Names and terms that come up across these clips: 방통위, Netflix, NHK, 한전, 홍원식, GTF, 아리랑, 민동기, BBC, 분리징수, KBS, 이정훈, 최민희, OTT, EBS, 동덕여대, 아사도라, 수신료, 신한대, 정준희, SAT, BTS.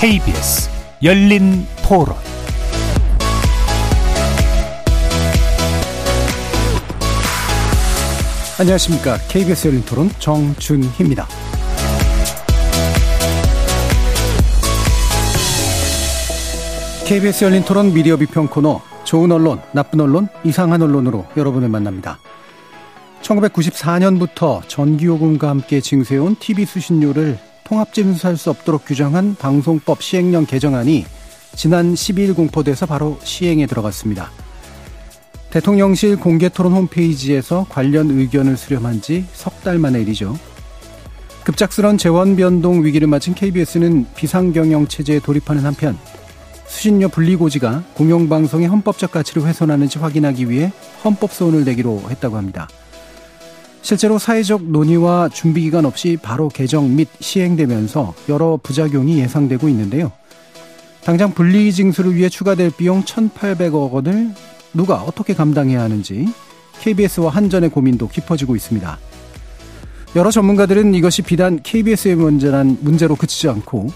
KBS 열린 토론. 안녕하십니까. KBS 열린 토론 정준희입니다. KBS 열린 토론 미디어 비평 코너, 좋은 언론, 나쁜 언론, 이상한 언론으로 여러분을 만납니다. 1994년부터 전기요금과 함께 징수해온 TV 수신료를 통합징수할 수 없도록 규정한 방송법 시행령 개정안이 지난 12일 공포돼서 바로 시행에 들어갔습니다. 대통령실 공개토론 홈페이지에서 관련 의견을 수렴한 지 석 달 만의 일이죠. 급작스런 재원 변동 위기를 맞은 KBS는 비상경영체제에 돌입하는 한편 수신료 분리고지가 공영방송의 헌법적 가치를 훼손하는지 확인하기 위해 헌법소원을 내기로 했다고 합니다. 실제로 사회적 논의와 준비기간 없이 바로 개정 및 시행되면서 여러 부작용이 예상되고 있는데요. 당장 분리징수를 위해 추가될 비용 1,800억 원을 누가 어떻게 감당해야 하는지 KBS와 한전의 고민도 깊어지고 있습니다. 여러 전문가들은 이것이 비단 KBS의 문제로 그치지 않고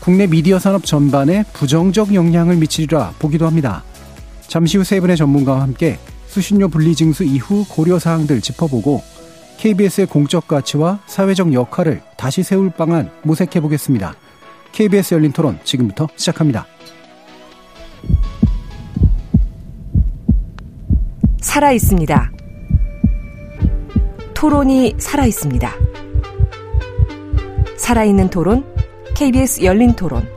국내 미디어 산업 전반에 부정적 영향을 미치리라 보기도 합니다. 잠시 후 세 분의 전문가와 함께 수신료 분리징수 이후 고려사항들 짚어보고 KBS의 공적 가치와 사회적 역할을 다시 세울 방안 모색해보겠습니다. KBS 열린 토론 지금부터 시작합니다. 살아있습니다. 토론이 살아있습니다. 살아있는 토론, KBS 열린 토론.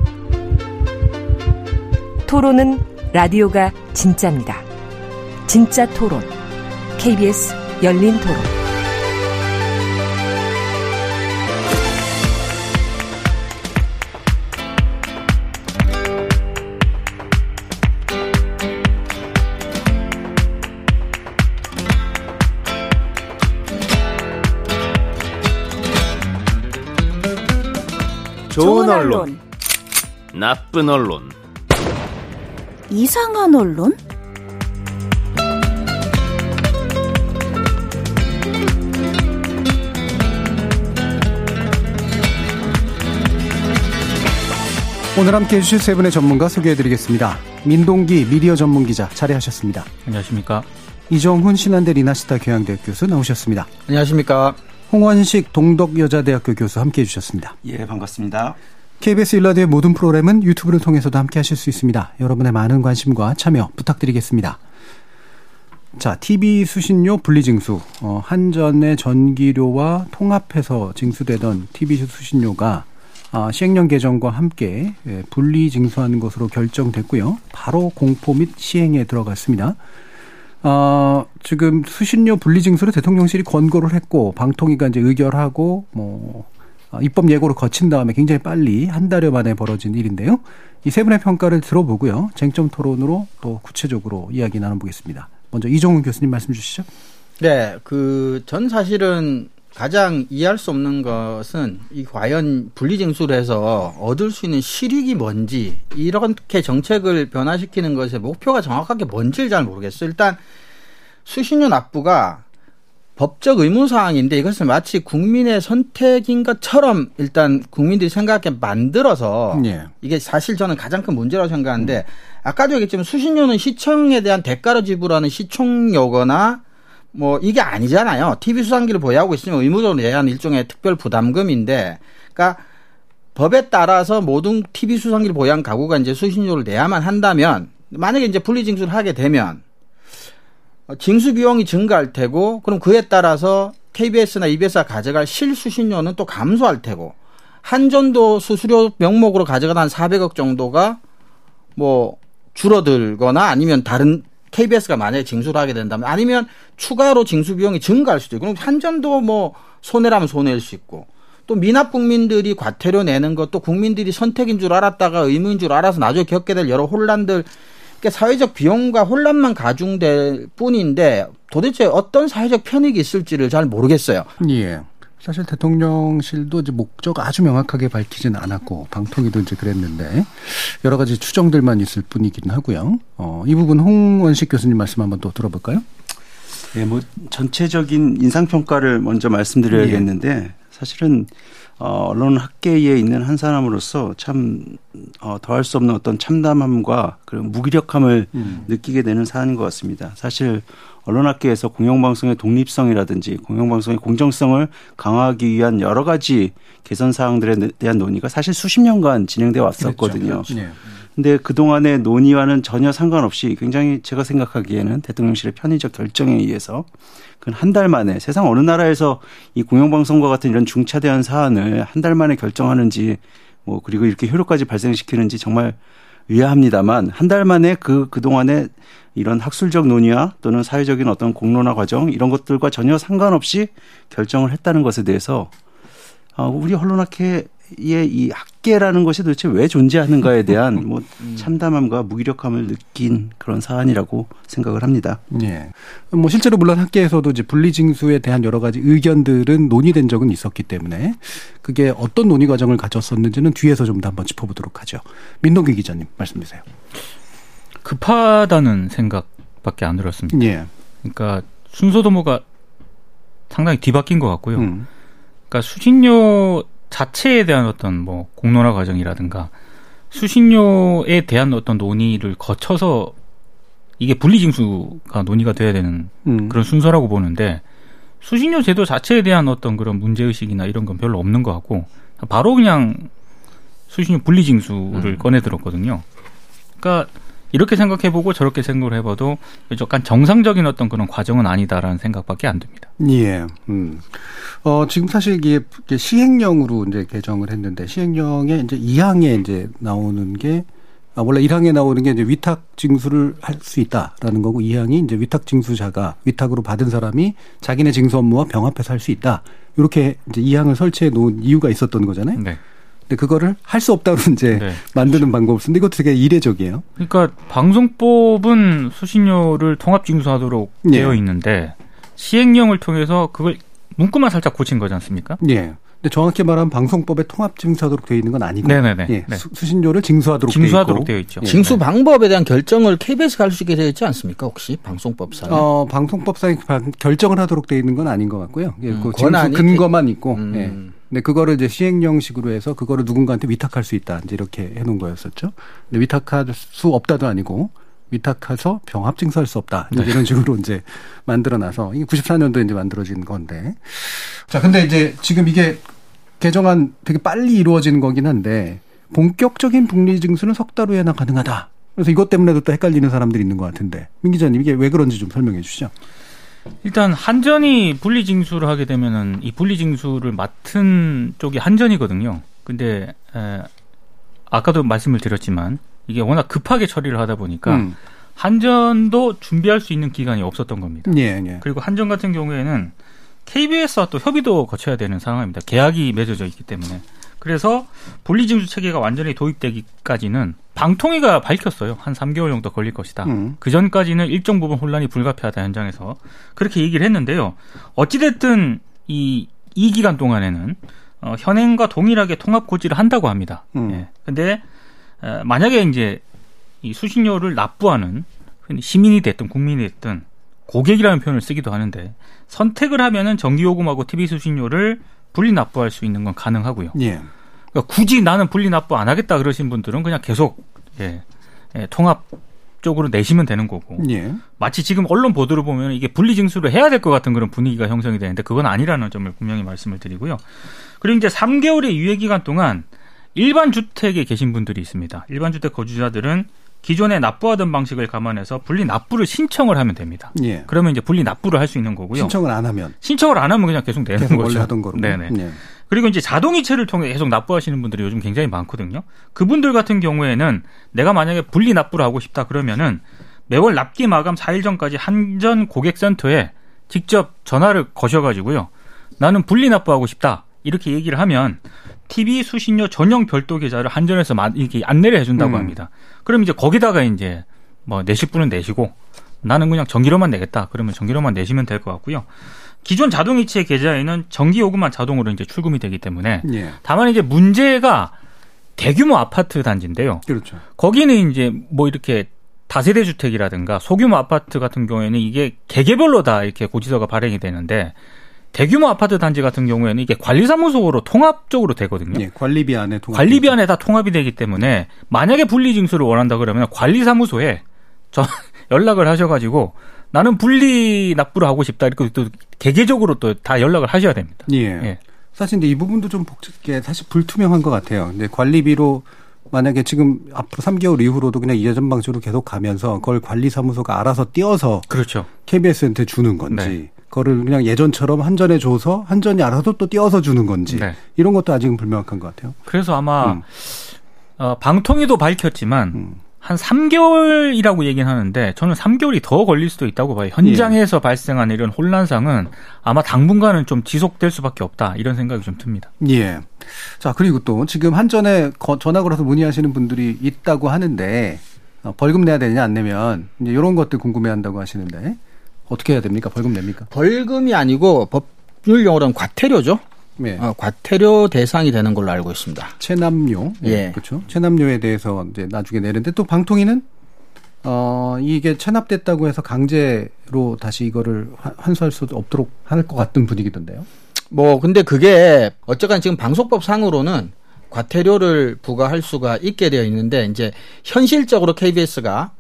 토론은 라디오가 진짜입니다. 진짜 토론, KBS 열린 토론. 좋은 언론, 나쁜 언론, 이상한 언론? 오늘 함께해 주실 세 분의 전문가 소개해드리겠습니다. 민동기 미디어 전문기자 자리하셨습니다. 안녕하십니까. 이정훈 신한대 리나시타 교양대학 교수 나오셨습니다. 안녕하십니까. 홍원식 동덕여자대학교 교수 함께해 주셨습니다. 예, 반갑습니다. KBS 1라디오의 모든 프로그램은 유튜브를 통해서도 함께하실 수 있습니다. 여러분의 많은 관심과 참여 부탁드리겠습니다. 자, TV 수신료 분리징수, 한전의 전기료와 통합해서 징수되던 TV 수신료가 시행령 개정과 함께 분리 징수하는 것으로 결정됐고요. 바로 공포 및 시행에 들어갔습니다. 지금 수신료 분리 징수를 대통령실이 권고를 했고 방통위가 이제 의결하고 입법 예고를 거친 다음에 굉장히 빨리 한 달여 만에 벌어진 일인데요. 이 세 분의 평가를 들어보고요. 쟁점 토론으로 또 구체적으로 이야기 나눠보겠습니다. 먼저 이정훈 교수님 말씀 주시죠. 네, 전 사실은 가장 이해할 수 없는 것은 이 과연 분리징수를 해서 얻을 수 있는 실익이 뭔지, 이렇게 정책을 변화시키는 것의 목표가 정확하게 뭔지를 잘 모르겠어요. 일단 수신료 납부가 법적 의무사항인데 이것을 마치 국민의 선택인 것처럼 일단 국민들이 생각하게 만들어서, 예, 이게 사실 저는 가장 큰 문제라고 생각하는데, 아까도 얘기했지만 수신료는 시청에 대한 대가로 지불하는 시청료거나 이게 아니잖아요. TV 수상기를 보유하고 있으면 의무적으로 내야 하는 일종의 특별 부담금인데, 그러니까 법에 따라서 모든 TV 수상기를 보유한 가구가 이제 수신료를 내야만 한다면, 만약에 이제 분리징수를 하게 되면, 징수 비용이 증가할 테고, 그럼 그에 따라서 KBS나 EBS가 가져갈 실수신료는 또 감소할 테고, 한전도 수수료 명목으로 가져간 한 400억 정도가 줄어들거나 아니면 다른 KBS가 만약에 징수를 하게 된다면, 아니면 추가로 징수 비용이 증가할 수도 있고, 그럼 한전도 손해라면 손해일 수 있고, 또 미납 국민들이 과태료 내는 것도 국민들이 선택인 줄 알았다가 의무인 줄 알아서 나중에 겪게 될 여러 혼란들, 그러니까 사회적 비용과 혼란만 가중될 뿐인데 도대체 어떤 사회적 편익이 있을지를 잘 모르겠어요. 예. 사실 대통령실도 이제 목적 아주 명확하게 밝히진 않았고, 방통위도 이제 그랬는데, 여러 가지 추정들만 있을 뿐이긴 하고요. 이 부분 홍원식 교수님 말씀 한번 또 들어볼까요? 예, 전체적인 인상평가를 먼저 말씀드려야겠는데, 예, 사실은 언론 학계에 있는 한 사람으로서 참 더할 수 없는 어떤 참담함과 그런 무기력함을 느끼게 되는 사안인 것 같습니다. 사실 언론 학계에서 공영방송의 독립성이라든지 공영방송의 공정성을 강화하기 위한 여러 가지 개선 사항들에 대한 논의가 사실 수십 년간 진행되어 왔었거든요. 그런데 그렇죠. 그동안의 논의와는 전혀 상관없이 굉장히 제가 생각하기에는 대통령실의 편의적 결정에 의해서 한 달 만에 세상 어느 나라에서 이 공영방송과 같은 이런 중차대한 사안을 한 달 만에 결정하는지 뭐 그리고 이렇게 효력까지 발생시키는지 정말 의아합니다만 한 달 만에 그동안의 이런 학술적 논의와 또는 사회적인 어떤 공론화 과정 이런 것들과 전혀 상관없이 결정을 했다는 것에 대해서 우리 언론학회의 이 학계라는 것이 도대체 왜 존재하는가에 대한 뭐 참담함과 무기력함을 느낀 그런 사안이라고 생각을 합니다. 예. 뭐 실제로 물론 학계에서도 이제 분리징수에 대한 여러 가지 의견들은 논의된 적은 있었기 때문에 그게 어떤 논의 과정을 가졌었는지는 뒤에서 좀 더 한번 짚어보도록 하죠. 민동기 기자님 말씀 주세요. 급하다는 생각밖에 안 들었습니다. 예. 그러니까 순서 도모가 상당히 뒤바뀐 것 같고요. 그러니까 수신료 자체에 대한 어떤 뭐 공론화 과정이라든가 수신료에 대한 어떤 논의를 거쳐서 이게 분리징수가 논의가 돼야 되는 그런 순서라고 보는데 수신료 제도 자체에 대한 어떤 그런 문제의식이나 이런 건 별로 없는 것 같고 바로 그냥 수신료 분리징수를 꺼내들었거든요. 그러니까 이렇게 생각해보고 저렇게 생각을 해봐도 약간 정상적인 어떤 그런 과정은 아니다라는 생각밖에 안 듭니다. 예. 지금 사실 이게 시행령으로 이제 개정을 했는데 시행령에 이제 2항에 이제 나오는 게 원래 1항에 나오는 게 이제 위탁 징수를 할 수 있다라는 거고 2항이 이제 위탁 징수자가 위탁으로 받은 사람이 자기네 징수 업무와 병합해서 할 수 있다. 이렇게 이제 2항을 설치해 놓은 이유가 있었던 거잖아요. 네. 근데 그거를 할 수 없다고 이제 네. 만드는 방법을 쓰는데 이것도 되게 이례적이에요. 그러니까 방송법은 수신료를 통합징수하도록 네. 되어 있는데 시행령을 통해서 그걸 문구만 살짝 고친 거지 않습니까? 예. 네. 근데 정확히 말하면 방송법에 통합징수하도록 되어 있는 건 아니고 네네네. 예. 네. 수신료를 징수하도록 되어 있죠. 징수 방법에 대한 결정을 KBS가 할 수 있게 되어 있지 않습니까? 혹시 방송법상? 방송법상 결정을 하도록 되어 있는 건 아닌 것 같고요. 예. 그 징수 근거만 있고. 예. 근데 그거를 이제 시행령식으로 해서 그거를 누군가한테 위탁할 수 있다. 이제 이렇게 해놓은 거였었죠. 근데 위탁할 수 없다도 아니고 위탁해서 병합 징수할 수 없다. 이제 네. 이런 식으로 이제 만들어놔서 이게 94년도에 이제 만들어진 건데. 자, 근데 이제 지금 이게 개정안 되게 빨리 이루어진 거긴 한데 본격적인 분리징수는 석 달 후에나 가능하다. 그래서 이것 때문에도 또 헷갈리는 사람들이 있는 것 같은데 민 기자님 이게 왜 그런지 좀 설명해 주시죠. 일단 한전이 분리징수를 하게 되면은 이 분리징수를 맡은 쪽이 한전이거든요. 근데 아까도 말씀을 드렸지만 이게 워낙 급하게 처리를 하다 보니까 한전도 준비할 수 있는 기간이 없었던 겁니다. 예, 예. 그리고 한전 같은 경우에는 KBS와 또 협의도 거쳐야 되는 상황입니다. 계약이 맺어져 있기 때문에. 그래서 분리징수 체계가 완전히 도입되기까지는 방통위가 밝혔어요. 한 3개월 정도 걸릴 것이다. 그전까지는 일정 부분 혼란이 불가피하다 현장에서 그렇게 얘기를 했는데요. 어찌됐든 이 기간 동안에는 현행과 동일하게 통합고지를 한다고 합니다. 그런데 만약에 이제 이 수신료를 납부하는 시민이 됐든 국민이 됐든 고객이라는 표현을 쓰기도 하는데 선택을 하면은 전기요금하고 TV 수신료를 분리 납부할 수 있는 건 가능하고요. 예. 그러니까 굳이 나는 분리 납부 안 하겠다 그러신 분들은 그냥 계속 통합 쪽으로 내시면 되는 거고. 예. 마치 지금 언론 보도를 보면 이게 분리징수를 해야 될 것 같은 그런 분위기가 형성이 되는데 그건 아니라는 점을 분명히 말씀을 드리고요. 그리고 이제 3개월의 유예기간 동안 일반 주택에 계신 분들이 있습니다. 일반 주택 거주자들은 기존에 납부하던 방식을 감안해서 분리 납부를 신청을 하면 됩니다. 예. 그러면 이제 분리 납부를 할 수 있는 거고요. 신청을 안 하면 그냥 계속 내는 거죠. 원래 하던 거로. 네네. 예. 그리고 이제 자동이체를 통해 계속 납부하시는 분들이 요즘 굉장히 많거든요. 그분들 같은 경우에는 내가 만약에 분리 납부를 하고 싶다 그러면은 매월 납기 마감 4일 전까지 한전 고객센터에 직접 전화를 거셔가지고요. 나는 분리 납부하고 싶다. 이렇게 얘기를 하면 TV 수신료 전용 별도 계좌를 한전에서 이렇게 안내를 해준다고 합니다. 그럼 이제 거기다가 이제 뭐 내실 분은 내시고 나는 그냥 전기료만 내겠다. 그러면 전기료만 내시면 될 것 같고요. 기존 자동이체 계좌에는 전기요금만 자동으로 이제 출금이 되기 때문에 예. 다만 이제 문제가 대규모 아파트 단지인데요. 그렇죠. 거기는 이제 뭐 이렇게 다세대 주택이라든가 소규모 아파트 같은 경우에는 이게 개개별로 다 이렇게 고지서가 발행이 되는데 대규모 아파트 단지 같은 경우에는 이게 관리사무소로 통합적으로 되거든요. 네, 관리비 안에 통합. 관리비 안에 다 통합이 되기 때문에 만약에 분리징수를 원한다 그러면 관리사무소에 연락을 하셔가지고 나는 분리 납부를 하고 싶다 이렇게 또 개개적으로 또 다 연락을 하셔야 됩니다. 예. 예. 사실 근데 이 부분도 좀 복잡해 사실 불투명한 것 같아요. 근데 관리비로 만약에 지금 앞으로 3개월 이후로도 그냥 이자전 방식으로 계속 가면서 그걸 관리사무소가 알아서 띄어서 그렇죠. KBS한테 주는 건지 네. 그거를 그냥 예전처럼 한전에 줘서 한전이 알아서 또 띄어서 주는 건지 네. 이런 것도 아직은 불명확한 것 같아요. 그래서 아마 방통위도 밝혔지만 한 3개월이라고 얘기는 하는데 저는 3개월이 더 걸릴 수도 있다고 봐요. 현장에서 예. 발생한 이런 혼란상은 아마 당분간은 좀 지속될 수밖에 없다. 이런 생각이 좀 듭니다. 예. 자, 그리고 또 지금 한전에 전화 걸어서 문의하시는 분들이 있다고 하는데 벌금 내야 되냐 안 내면 이제 이런 것들 궁금해한다고 하시는데 어떻게 해야 됩니까? 벌금 냅니까? 벌금이 아니고 법률 용어로는 과태료죠. 예. 과태료 대상이 되는 걸로 알고 있습니다. 체납료, 예, 그렇죠. 체납료에 대해서 이제 나중에 내는데 또 방통위는 이게 체납됐다고 해서 강제로 다시 이거를 환수할 수 없도록 할 것 같은 분위기던데요. 뭐 근데 그게 어쨌건 지금 방송법상으로는 과태료를 부과할 수가 있게 되어 있는데 이제 현실적으로 KBS가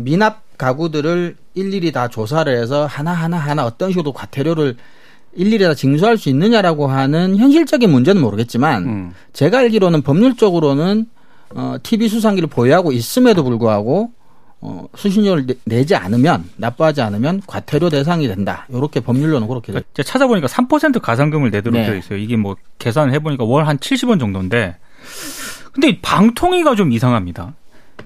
미납 가구들을 일일이 다 조사를 해서 하나 어떤 식으로 과태료를 일일이 다 징수할 수 있느냐라고 하는 현실적인 문제는 모르겠지만 제가 알기로는 법률적으로는 TV 수상기를 보유하고 있음에도 불구하고 수신료를 내지 않으면 납부하지 않으면 과태료 대상이 된다. 이렇게 법률로는 그렇게 돼요. 제가 찾아보니까 3% 가산금을 내도록 네. 되어 있어요. 이게 뭐 계산을 해보니까 월 한 70원 정도인데 근데 방통위가 좀 이상합니다.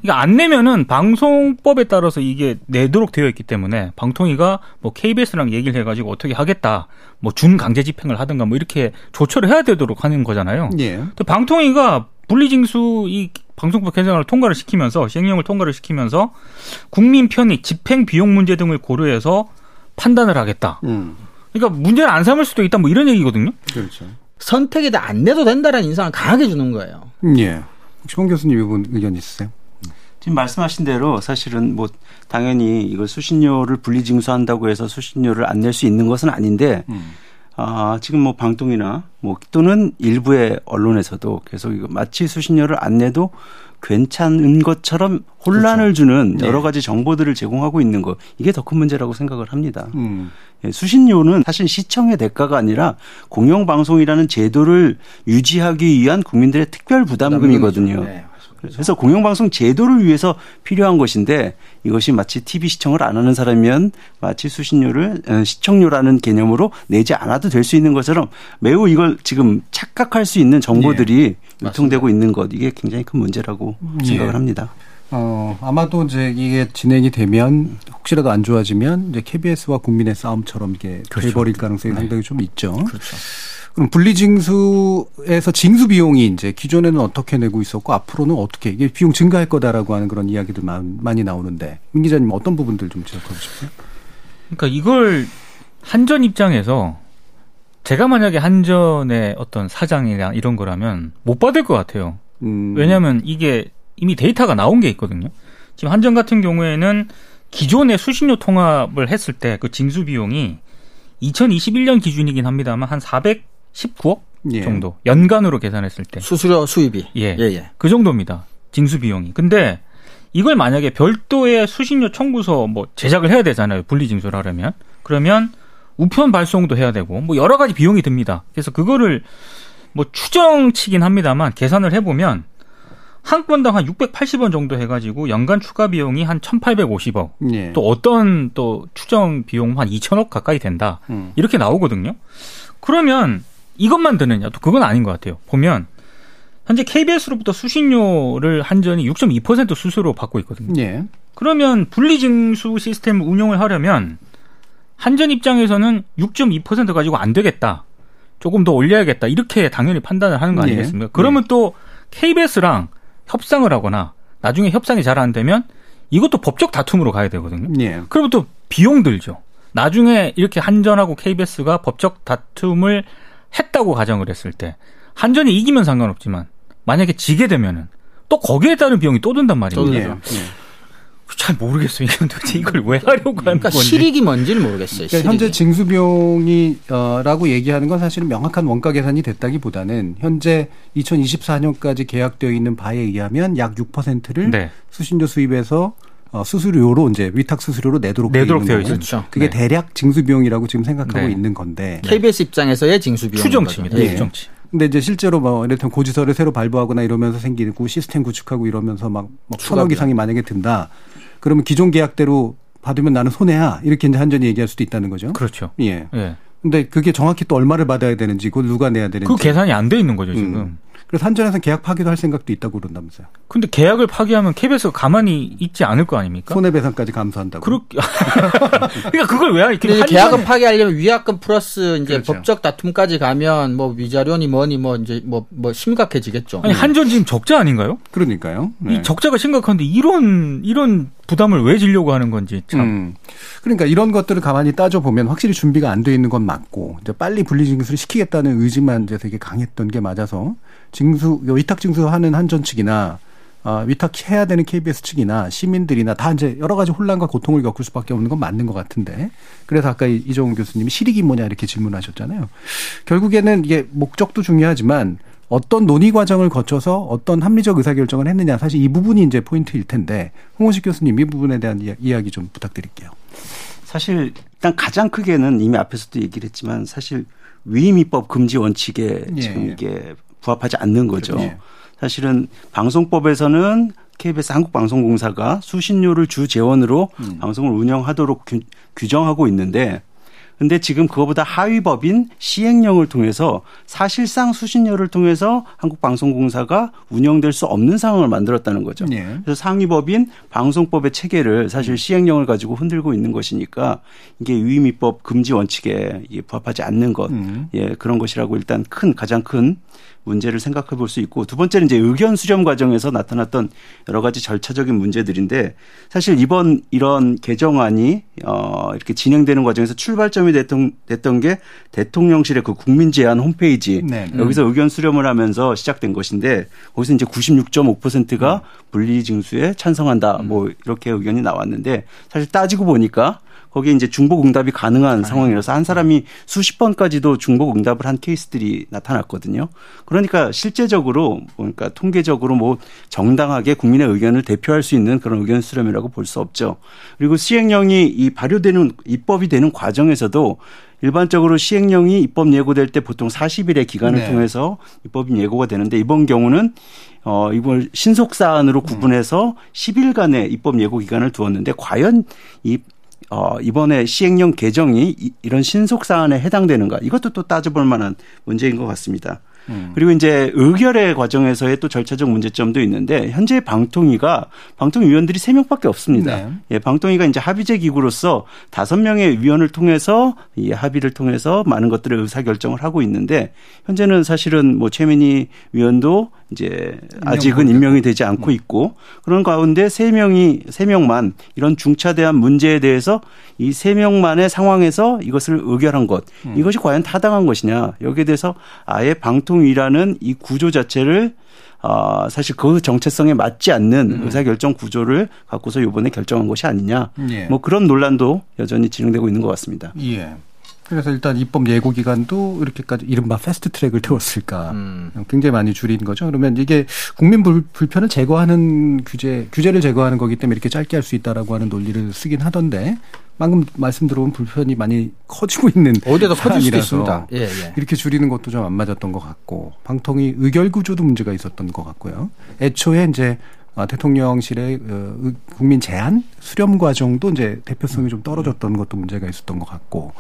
그러니까 안 내면은 방송법에 따라서 이게 내도록 되어 있기 때문에 방통위가 뭐 KBS랑 얘기를 해가지고 어떻게 하겠다, 뭐 준강제 집행을 하든가 뭐 이렇게 조처를 해야 되도록 하는 거잖아요. 예. 또 방통위가 분리징수 이 방송법 개정안을 통과를 시키면서 시행령을 통과를 시키면서 국민 편익, 집행 비용 문제 등을 고려해서 판단을 하겠다. 그러니까 문제를 안 삼을 수도 있다, 뭐 이런 얘기거든요. 그렇죠. 선택에 대해 안 내도 된다라는 인상을 강하게 주는 거예요. 예. 혹시 홍 교수님 이분 의견 있으세요? 지금 말씀하신 대로 사실은 뭐 당연히 이걸 수신료를 분리징수한다고 해서 수신료를 안 낼 수 있는 것은 아닌데 지금 뭐 방통이나 뭐 또는 일부의 언론에서도 계속 이거 마치 수신료를 안 내도 괜찮은 것처럼 혼란을 그렇죠. 주는 여러 가지 정보들을 제공하고 있는 것 이게 더 큰 문제라고 생각을 합니다. 수신료는 사실 시청의 대가가 아니라 공영방송이라는 제도를 유지하기 위한 국민들의 특별 부담금이거든요. 네. 그래서 공영방송 제도를 위해서 필요한 것인데 이것이 마치 TV 시청을 안 하는 사람이면 마치 수신료를 시청료라는 개념으로 내지 않아도 될 수 있는 것처럼 매우 이걸 지금 착각할 수 있는 정보들이 예, 유통되고 있는 것 이게 굉장히 큰 문제라고 생각을 합니다. 아마도 이제 이게 진행이 되면 혹시라도 안 좋아지면 이제 KBS와 국민의 싸움처럼 이게 그렇죠. 돼버릴 가능성이 네. 상당히 좀 있죠. 그렇죠. 그럼 분리징수에서 징수 비용이 이제 기존에는 어떻게 내고 있었고 앞으로는 어떻게 이게 비용 증가할 거다라고 하는 그런 이야기들 많이 나오는데 민 기자님 어떤 부분들 좀 지적하고 싶어요? 그러니까 이걸 한전 입장에서 제가 만약에 한전의 어떤 사장이나 이런 거라면 못 받을 것 같아요. 왜냐하면 이게 이미 데이터가 나온 게 있거든요. 지금 한전 같은 경우에는 기존의 수신료 통합을 했을 때 그 징수 비용이 2021년 기준이긴 합니다만 한 419억 정도 예. 연간으로 계산했을 때 수수료 수입이 예. 그 정도입니다. 징수 비용이. 근데 이걸 만약에 별도의 수신료 청구서 뭐 제작을 해야 되잖아요. 분리징수를 하려면 그러면 우편 발송도 해야 되고 뭐 여러 가지 비용이 듭니다. 그래서 그거를 뭐 추정치긴 합니다만 계산을 해보면 한 건당 한 680원 정도 해가지고 연간 추가 비용이 한 1,850억. 예. 또 어떤 또 추정 비용 한 2,000억 가까이 된다. 이렇게 나오거든요. 그러면 이것만 드느냐? 또 그건 아닌 것 같아요. 보면 현재 KBS로부터 수신료를 한전이 6.2% 수수료 받고 있거든요. 예. 그러면 분리징수 시스템을 운영을 하려면 한전 입장에서는 6.2% 가지고 안 되겠다. 조금 더 올려야겠다. 이렇게 당연히 판단을 하는 거 아니겠습니까? 예. 그러면 또 KBS랑 협상을 하거나 나중에 협상이 잘 안 되면 이것도 법적 다툼으로 가야 되거든요. 예. 그러면 또 비용 들죠. 나중에 이렇게 한전하고 KBS가 법적 다툼을 했다고 가정을 했을 때 한전이 이기면 상관없지만 만약에 지게 되면은 또 거기에 따른 비용이 또 든단 말입니다. 예. 잘 모르겠어요. 도대체 이걸 왜 하려고 하는 건지. 실익이 뭔지는 모르겠어요. 그러니까 현재 징수비용이라고 얘기하는 건 사실은 명확한 원가 계산이 됐다기보다는 현재 2024년까지 계약되어 있는 바에 의하면 약 6%를 네. 수신료 수입에서 수수료로 이제 위탁 수수료로 내도록 되어 있는 거죠. 그게 네. 대략 징수비용이라고 지금 생각하고 네. 있는 건데 KBS 입장에서의 징수비용 추정치입니다. 네. 추정치. 근데 이제 실제로 뭐 이를테면 고지서를 새로 발부하거나 이러면서 생기고 시스템 구축하고 이러면서 막 천억 이상이 만약에 든다. 그러면 기존 계약대로 받으면 나는 손해야 이렇게 이제 한전이 얘기할 수도 있다는 거죠. 그렇죠. 예. 예. 근데 그게 정확히 또 얼마를 받아야 되는지, 그걸 누가 내야 되는지 그 계산이 안 돼 있는 거죠 지금. 그래서 한전에서는 계약 파기도 할 생각도 있다고 그런다면서요. 근데 계약을 파기하면 KBS가 가만히 있지 않을 거 아닙니까? 손해배상까지 감수한다고. 그러니까 그걸 왜 하니? 계약을 파기하려면 위약금 플러스 이제 그렇죠. 법적 다툼까지 가면 뭐 위자료니 뭐니 뭐 이제 뭐 심각해지겠죠. 아니 한전 지금 적자 아닌가요? 그러니까요. 네. 이 적자가 심각한데 이런 부담을 왜 지려고 하는 건지 참. 그러니까 이런 것들을 가만히 따져 보면 확실히 준비가 안 돼 있는 건 맞고 이제 빨리 분리징수를 시키겠다는 의지만 이제 되게 강했던 게 맞아서. 징수, 위탁 징수하는 한전 측이나 위탁해야 되는 KBS 측이나 시민들이나 다 이제 여러 가지 혼란과 고통을 겪을 수밖에 없는 건 맞는 것 같은데 그래서 아까 이정훈 교수님이 실익이 뭐냐 이렇게 질문하셨잖아요. 결국에는 이게 목적도 중요하지만 어떤 논의 과정을 거쳐서 어떤 합리적 의사결정을 했느냐 사실 이 부분이 이제 포인트일 텐데 홍원식 교수님 이 부분에 대한 이야기 좀 부탁드릴게요. 사실 일단 가장 크게는 이미 앞에서도 얘기를 했지만 사실 위임입법 금지 원칙에 지금 이게 부합하지 않는 거죠. 그렇군요. 사실은 방송법에서는 KBS 한국방송공사가 수신료를 주 재원으로 방송을 운영하도록 규정하고 있는데 근데 지금 그거보다 하위법인 시행령을 통해서 사실상 수신료를 통해서 한국방송공사가 운영될 수 없는 상황을 만들었다는 거죠. 네. 그래서 상위법인 방송법의 체계를 사실 시행령을 가지고 흔들고 있는 것이니까 이게 위임입법 금지 원칙에 부합하지 않는 것, 예, 그런 것이라고 일단 가장 큰 문제를 생각해 볼 수 있고 두 번째는 이제 의견 수렴 과정에서 나타났던 여러 가지 절차적인 문제들인데 사실 이번 이런 개정안이 이렇게 진행되는 과정에서 출발점이 됐던 게 대통령실의 그 국민 제안 홈페이지 네. 여기서 의견 수렴을 하면서 시작된 것인데 거기서 이제 96.5%가 분리징수에 찬성한다 뭐 이렇게 의견이 나왔는데 사실 따지고 보니까 거기에 이제 중복응답이 가능한 상황이라서 한 사람이 수십 번까지도 중복응답을 한 케이스들이 나타났거든요. 그러니까 실제적으로 그러니까 통계적으로 뭐 정당하게 국민의 의견을 대표할 수 있는 그런 의견 수렴이라고 볼 수 없죠. 그리고 시행령이 이 발효되는 입법이 되는 과정에서도 일반적으로 시행령이 입법 예고될 때 보통 40일의 기간을 네. 통해서 입법이 예고가 되는데 이번 경우는 이번 신속 사안으로 구분해서 10일간의 입법 예고 기간을 두었는데 과연 이 이번에 시행령 개정이 이런 신속 사안에 해당되는가 이것도 또 따져볼 만한 문제인 것 같습니다. 그리고 이제 의결의 과정에서의 또 절차적 문제점도 있는데 현재 방통위원들이 3명밖에 없습니다. 네. 예, 방통위가 이제 합의제 기구로서 5명의 위원을 통해서 이 합의를 통해서 많은 것들을 의사결정을 하고 있는데 현재는 사실은 뭐 최민희 위원도 이제 아직은 임명이 되지 않고 있고 그런 가운데 3명만 이런 중차대한 문제에 대해서 이 3명만의 상황에서 이것을 의결한 것 이것이 과연 타당한 것이냐 여기에 대해서 아예 방통위라는 이 구조 자체를 사실 그 정체성에 맞지 않는 의사결정 구조를 갖고서 이번에 결정한 것이 아니냐 예. 뭐 그런 논란도 여전히 진행되고 있는 것 같습니다. 예. 그래서 일단 입법 예고 기간도 이렇게까지 이른바 패스트 트랙을 태웠을까 굉장히 많이 줄인 거죠. 그러면 이게 국민 불편을 제거하는 규제를 제거하는 거기 때문에 이렇게 짧게 할 수 있다라고 하는 논리를 쓰긴 하던데 방금 말씀 들어온 불편이 많이 커지고 있는 어디에도 커질 수도 있습니다. 예, 예. 이렇게 줄이는 것도 좀 안 맞았던 것 같고 방통위 의결 구조도 문제가 있었던 것 같고요. 애초에 이제 대통령실의 국민 제안 수렴 과정도 이제 대표성이 좀 떨어졌던 것도 문제가 있었던 것 같고.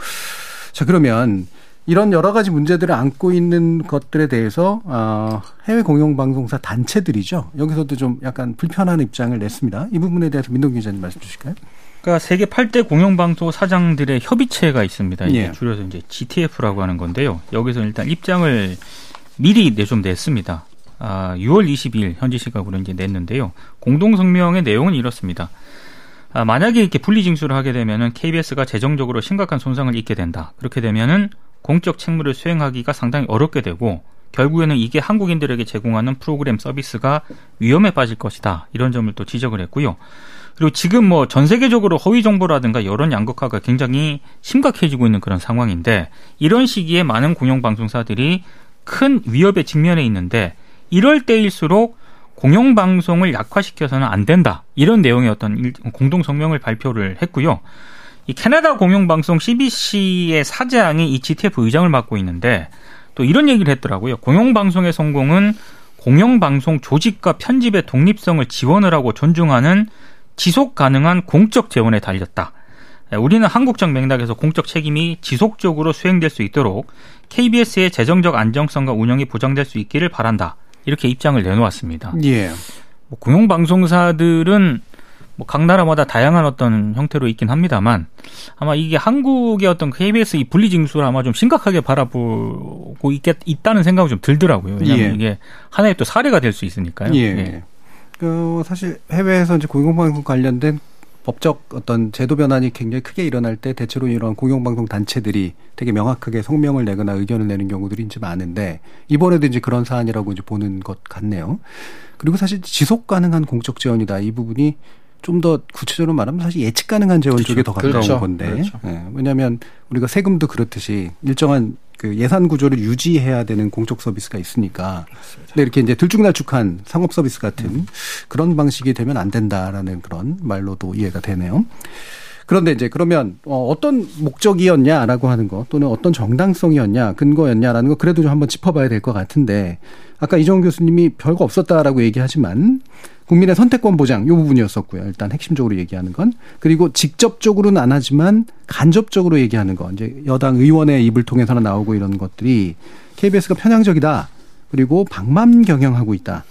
자, 그러면 이런 여러 가지 문제들을 안고 있는 것들에 대해서 해외 공영방송사 단체들이죠. 여기서도 좀 약간 불편한 입장을 냈습니다. 이 부분에 대해서 민동기 기자님 말씀 주실까요? 그러니까 세계 8대 공영방송 사장들의 협의체가 있습니다. 이게 예. 줄여서 이제 GTF라고 하는 건데요. 여기서 일단 입장을 미리 좀 냈습니다. 6월 22일 현지 시각으로 이제 냈는데요. 공동성명의 내용은 이렇습니다. 만약에 이렇게 분리징수를 하게 되면은 KBS가 재정적으로 심각한 손상을 입게 된다. 그렇게 되면은 공적 책무를 수행하기가 상당히 어렵게 되고 결국에는 이게 한국인들에게 제공하는 프로그램 서비스가 위험에 빠질 것이다. 이런 점을 또 지적을 했고요. 그리고 지금 뭐 전 세계적으로 허위 정보라든가 여론 양극화가 굉장히 심각해지고 있는 그런 상황인데 이런 시기에 많은 공영방송사들이 큰 위협에 직면해 있는데 이럴 때일수록 공영방송을 약화시켜서는 안 된다. 이런 내용의 어떤 공동성명을 발표를 했고요. 이 캐나다 공영방송 CBC의 사장이 이 GTF 의장을 맡고 있는데 또 이런 얘기를 했더라고요. 공영방송의 성공은 공영방송 조직과 편집의 독립성을 지원을 하고 존중하는 지속 가능한 공적 재원에 달렸다. 우리는 한국적 맥락에서 공적 책임이 지속적으로 수행될 수 있도록 KBS의 재정적 안정성과 운영이 보장될 수 있기를 바란다. 이렇게 입장을 내놓았습니다. 예. 뭐 공영방송사들은 뭐 각 나라마다 다양한 어떤 형태로 있긴 합니다만 아마 이게 한국의 어떤 KBS 이 분리징수를 아마 좀 심각하게 바라보고 있다는 생각이 좀 들더라고요. 왜냐하면 예. 이게 하나의 또 사례가 될 수 있으니까요. 예. 예. 사실 해외에서 이제 공영방송 관련된 법적 어떤 제도 변환이 굉장히 크게 일어날 때 대체로 이런 공영방송 단체들이 되게 명확하게 성명을 내거나 의견을 내는 경우들이 이제 많은데 이번에도 이제 그런 사안이라고 이제 보는 것 같네요. 그리고 사실 지속 가능한 공적 재원이다. 이 부분이 좀 더 구체적으로 말하면 사실 예측 가능한 재원 그렇죠. 쪽에 더 가까운 그렇죠. 건데 그렇죠. 네. 왜냐하면 우리가 세금도 그렇듯이 일정한 그 예산 구조를 유지해야 되는 공적 서비스가 있으니까 그렇습니다. 근데 이렇게 이제 들쭉날쭉한 상업 서비스 같은 그런 방식이 되면 안 된다라는 그런 말로도 이해가 되네요. 그런데 이제 그러면 어떤 목적이었냐라고 하는 거 또는 어떤 정당성이었냐 근거였냐라는 거 그래도 좀 한번 짚어봐야 될 것 같은데 아까 이정훈 교수님이 별거 없었다라고 얘기하지만 국민의 선택권 보장 이 부분이었었고요. 일단 핵심적으로 얘기하는 건. 그리고 직접적으로는 안 하지만 간접적으로 얘기하는 건. 이제 여당 의원의 입을 통해서나 나오고 이런 것들이 KBS가 편향적이다. 그리고 방만 경영하고 있다.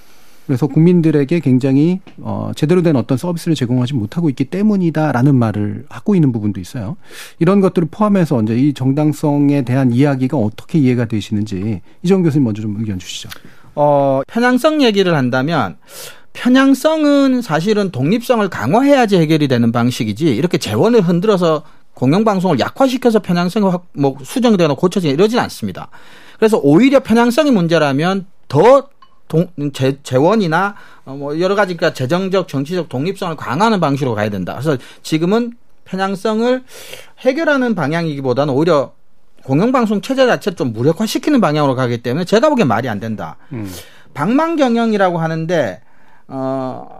그래서 국민들에게 굉장히 제대로 된 어떤 서비스를 제공하지 못하고 있기 때문이다라는 말을 하고 있는 부분도 있어요. 이런 것들을 포함해서 이제 이 정당성에 대한 이야기가 어떻게 이해가 되시는지 이정훈 교수님 먼저 좀 의견 주시죠. 편향성 얘기를 한다면 편향성은 사실은 독립성을 강화해야지 해결이 되는 방식이지 이렇게 재원을 흔들어서 공영방송을 약화시켜서 편향성이 뭐 수정되거나 고쳐지거나 이러진 않습니다. 그래서 오히려 편향성이 문제라면 더 재원이나 뭐 여러 가지 그러니까 재정적, 정치적 독립성을 강화하는 방식으로 가야 된다. 그래서 지금은 편향성을 해결하는 방향이기보다는 오히려 공영방송 체제 자체를 좀 무력화시키는 방향으로 가기 때문에 제가 보기엔 말이 안 된다. 방만경영이라고 하는데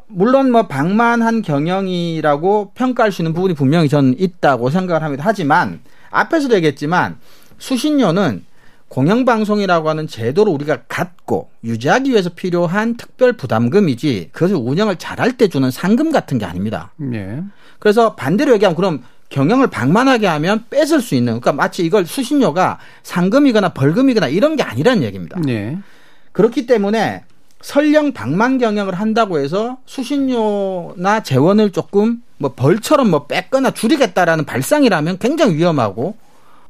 물론 뭐 방만한 경영이라고 평가할 수 있는 부분이 분명히 저는 있다고 생각을 합니다. 하지만 앞에서도 얘기했지만 수신료는 공영방송이라고 하는 제도를 우리가 갖고 유지하기 위해서 필요한 특별 부담금이지 그것을 운영을 잘할 때 주는 상금 같은 게 아닙니다. 네. 그래서 반대로 얘기하면 그럼 경영을 방만하게 하면 뺏을 수 있는 그러니까 마치 이걸 수신료가 상금이거나 벌금이거나 이런 게 아니라는 얘기입니다. 네. 그렇기 때문에 설령 방만 경영을 한다고 해서 수신료나 재원을 조금 뭐 벌처럼 뭐 뺏거나 줄이겠다라는 발상이라면 굉장히 위험하고